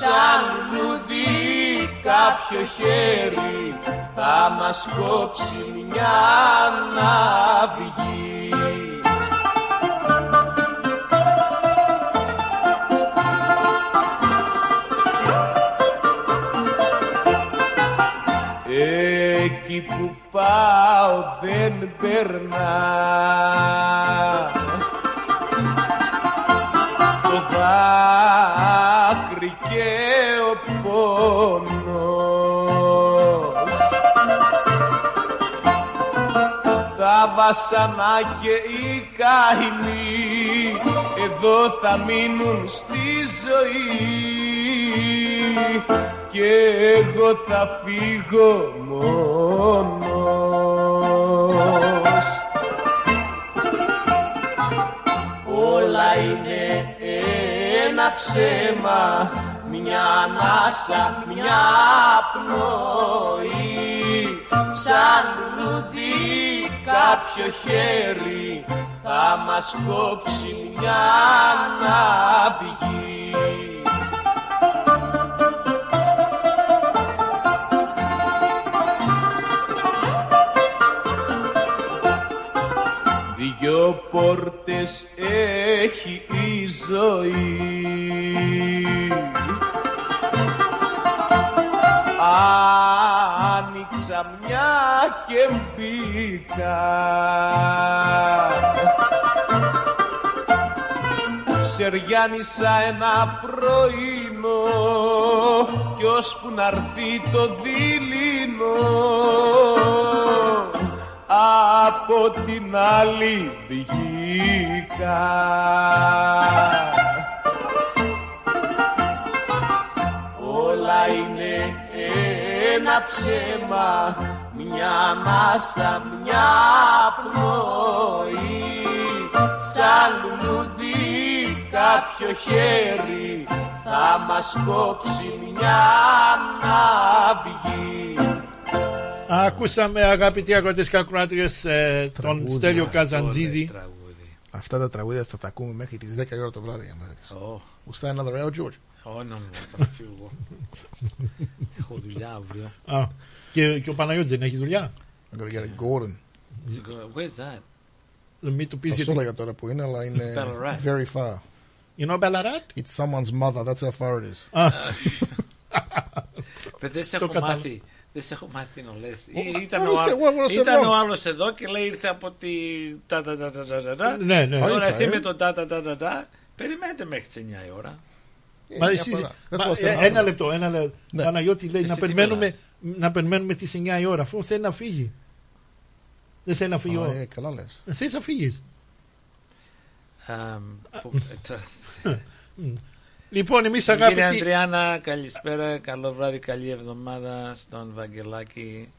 Σαν λουδί κάποιο χέρι θα μας κόψει μια ναυγή. Εκεί που πάω δεν περνά, το δάκρυ και ο πόνος, τα βασανά και οι καημοί εδώ θα μείνουν στη ζωή και εγώ θα φύγω μόνος. Όλα είναι ένα ψέμα, μια ανάσα, μια πνοή. Σαν λουδί κάποιο χέρι θα μας κόψει μια ναυγή. Δυο πόρτες έχει η ζωή, άνοιξα μια και μπήκα, σεριάνισα ένα πρωινό κι ώσπου να έρθει το δειλινό από την άλλη βγήκα. Όλα είναι ένα ψέμα, μια ανάσα, μια πνοή. Σαν λουλούδι κάποιο χέρι θα μας κόψει μια ναυγή. Ακούσαμε, αγαπητοί ακροατές και ακροάτριες, τον Στέλιο Καζαντζίδη. Αυτά τα τραγούδια θα τα ακούμε μέχρι τις 10 ώρα το βράδυ. Ουστά ένα δωρεάν, George. Όχι, να μην φύγω. Έχω δουλειά αύριο. Και ο Παναγιώτης δεν έχει δουλειά. I'm gonna get a Gordon. Where's that? Μην του πεις γιατί. Έλεγα τώρα που είναι, αλλά είναι very far. You know Ballarat? It's someone's mother, that's how far it is. Παιδές έχω μάθει. Δεν σε έχω μάθει να λες. Ήταν ο άλλος εδώ και λέει ήρθε από τη τα. Τώρα εσύ με το τα. Περιμένετε μέχρι τις 9 η ώρα. Ένα λεπτό. Παναγιώτη λέει να περιμένουμε τις 9 η ώρα. Αφού θέλει να φύγει. Δεν θέλει να φύγει ο άλλος. Καλά λες. Θες να φύγεις. Λοιπόν, εμείς αγαπητοί. Κύριε Ανδριάννα, καλησπέρα, καλό βράδυ, καλή εβδομάδα στον Βαγγελάκη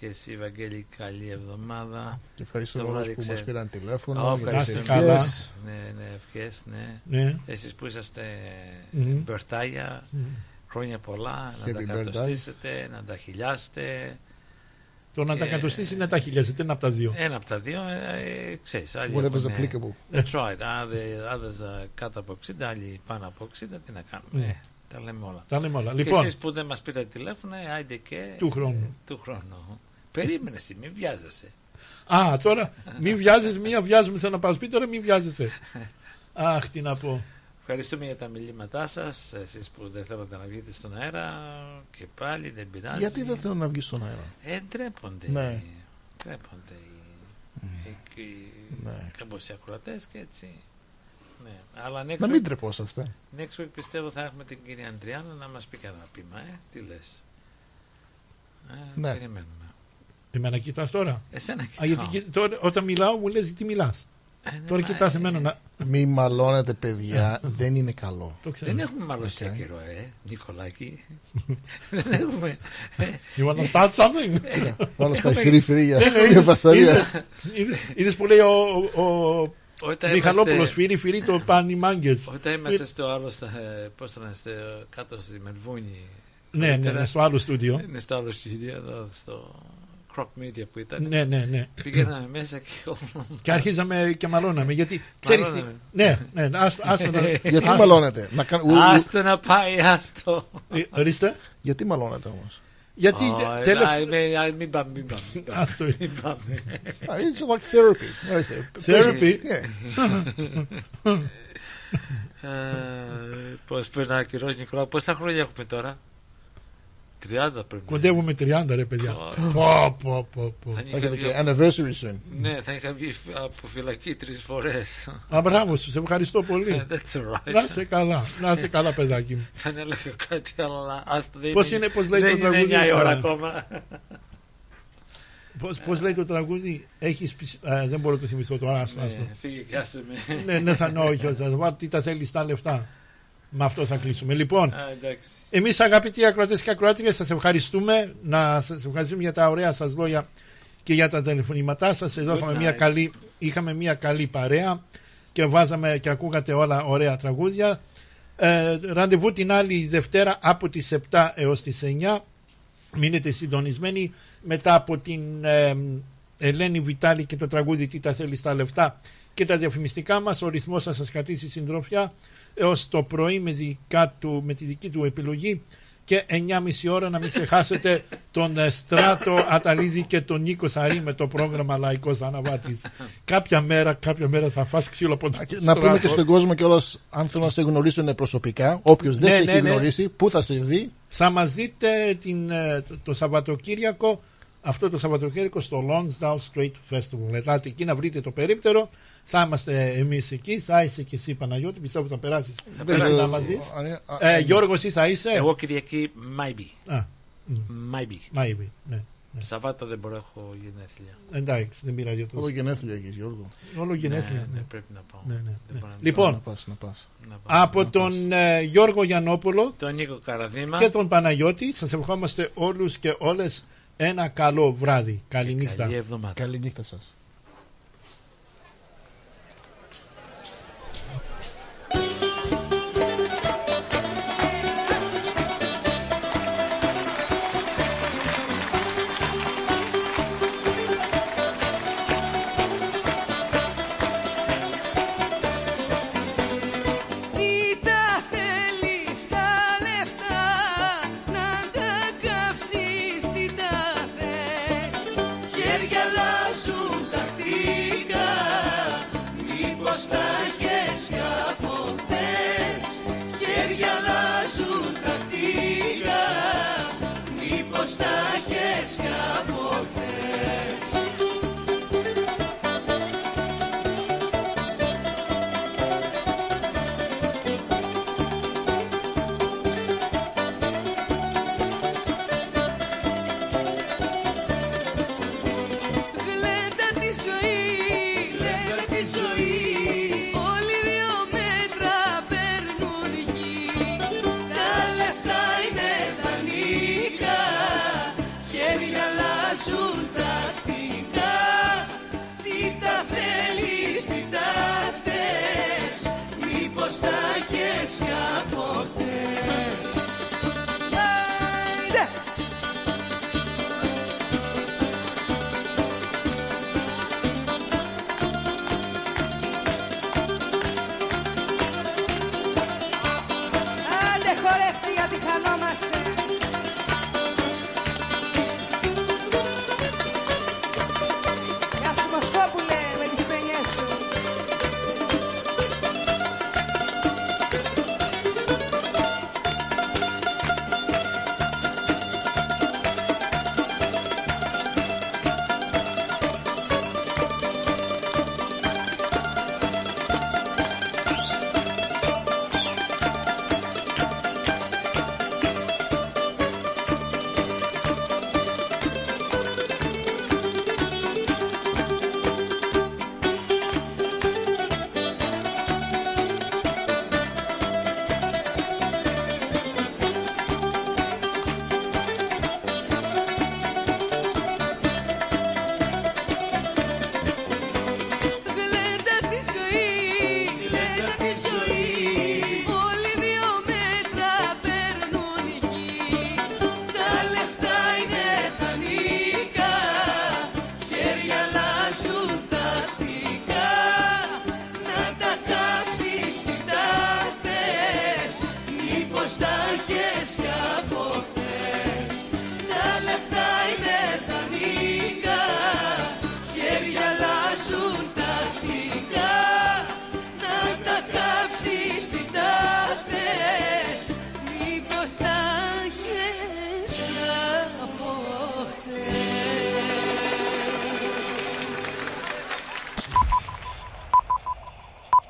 και εσύ, Βαγγέλη, καλή εβδομάδα. Και ευχαριστώ όλους που μας πήραν τηλέφωνο. Ευχαριστώ. Ναι, ευχές, ναι. Εσείς που είσαστε μπερτάγια, χρόνια πολλά, να τα κατοστήσετε, να τα χιλιάσετε. Το να τα κατοστήσει ή να τα χιλιάσετε, ένα από τα δύο. Ένα από τα δύο, ξέρεις. Whatever's applicable. That's right. Others are κάτω από 60, άλλοι πάνω από 60, τι να κάνουμε. Τα λέμε όλα. Λοιπόν, και εσείς που δεν μας πήρατε τηλέφωνο, άιντε και... Του χρόνου. Περίμενε εσύ, μην βιάζεσαι. Α, τώρα μην βιάζεσαι, μία βιάζουμε, θέλω να πας πει, τώρα μην βιάζεσαι. Αχ, τι να πω. Ευχαριστούμε για τα μιλήματά σας. Εσείς που δεν θέλατε να βγείτε στον αέρα και πάλι δεν πειράζει. Γιατί δεν θέλω να βγεις στον αέρα. Ντρέπονται. Ναι. Ντρέπονται οι καμπόσοι ακροατές και έτσι. Ναι. Αλλά να μην ντρεπόσαστε. Next week πιστεύω θα έχουμε την κυρία Αντριάννα να μας πει κανένα πείμα. Τι λες. Ναι. Περιμένουμε. Εμένα κοιτάς τώρα. Εσένα κοιτάω. Γιατί τώρα, όταν μιλάω μου λες γιατί μιλάς. Τώρα κοιτάς εμένα να... Μη μαλώνετε παιδιά, δεν είναι καλό. Δεν έχουμε μαλώσει καιρό, Νικολάκη. Δεν έχουμε. You want to start something? Βάλω στα χειρή-φυρία. Είδες που λέει ο Μιχαλόπουλος φυρί-φυρί το πάνι μάγκες. Όταν είμαστε στο άλλο, πώς θα είστε κάτω στη Μελβούνη. Ναι, στο άλλο στούντιο. Είναι στο άλλο στούντιο, στο crop media που ήταν. Ναι, ναι, ναι. Πήγαιναμε μέσα και... και άρχιζαμε και μαλώναμε. Γιατί ξέρεις τι... Ναι, ναι, άστο να... Γιατί μαλώνατε? Άστο να πάει, άστο. Ορίστε. Γιατί μαλώνατε όμως? Γιατί μην πάμε. Άστο. It's like therapy. Therapy. Πώς περνάει ο Νικόλα? Πόσα χρόνια έχουμε τώρα? 30 πρέπει. Κοντεύουμε 30 ρε παιδιά. Θα είχατε και anniversary soon. Ναι, θα είχα βγει από φυλακή 3 φορές. Μπράβο σου, σε ευχαριστώ πολύ. Να είσαι καλά, να είσαι καλά παιδάκι μου. Θα έλεγα κάτι άλλο. Πώς είναι, πώς λέει το τραγούδι? Δεν είναι 9 ώρα ακόμα. Πώς λέει το τραγούδι? Έχεις πει... δεν μπορώ να το θυμηθώ τώρα. Ναι, φύγε και άσε με. Ναι, ναι, θα νόχιω. Τι τα θέλεις τα λεφτά? Με αυτό θα κλείσουμε. Λοιπόν, εμείς αγαπητοί ακροατές και ακροάτριες, σας ευχαριστούμε. Να σας ευχαριστούμε για τα ωραία σας λόγια και για τα τηλεφωνήματά σας. Εδώ είχαμε μια καλή παρέα και βάζαμε και ακούγατε όλα ωραία τραγούδια. Ραντεβού την άλλη Δευτέρα από τις 7 έως τις 9. Μείνετε συντονισμένοι. Μετά από την Ελένη Βιτάλη και το τραγούδι «Τι τα θέλεις τα λεφτά» και τα διαφημιστικά μας, ο ρυθμός θα σας κρατήσει συντροφιά έως το πρωί με τη δική του επιλογή, και 9.30 ώρα να μην ξεχάσετε τον Στράτο Αταλίδη και τον Νίκο Σαρή με το πρόγραμμα Λαϊκός Αναβάτης. Κάποια μέρα θα φας ξύλο από τον Στράτο. Να πούμε και στον κόσμο κιόλας, αν θέλουν να σε γνωρίσουν προσωπικά, όποιος δεν σε έχει γνωρίσει, πού θα σε δει? Θα μας δείτε το Σαββατοκύριακο, αυτό το Σαββατοκύριακο, στο Lonsdale Street Festival. Ελάτε εκεί να βρείτε το περίπτερο. Θα είμαστε εμείς εκεί, θα είσαι και εσύ Παναγιώτη, πιστεύω θα περάσεις. Θα μας δεις. Γιώργο, εσύ θα είσαι? Εγώ Κυριακή, maybe. Σαββάτο δεν μπορώ, έχω γενέθλια. Εντάξει, δεν πειράζει. Όλο γενέθλια έχεις, Γιώργο. Όλο γενέθλια. Ναι, πρέπει να πάω. Λοιπόν, από τον Γιώργο Γιαννόπουλο, τον Νίκο Καραδήμα και τον Παναγιώτη, σας ευχόμαστε όλους και όλες ένα καλό βράδυ. Καληνύχτα. Καληνύχτα σας. Χέρια αλλάζουν τα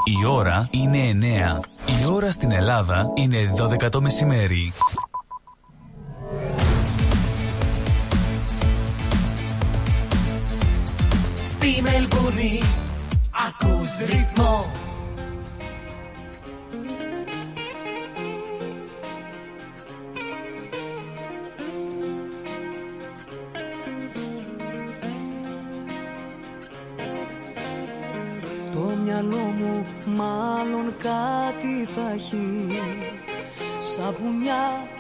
Η ώρα είναι 9. Η ώρα στην Ελλάδα είναι 12 το μεσημέρι. Στη Μελβούνι ακούς ρυθμό. Μάλλον κάτι θα έχει, σαν πουνιά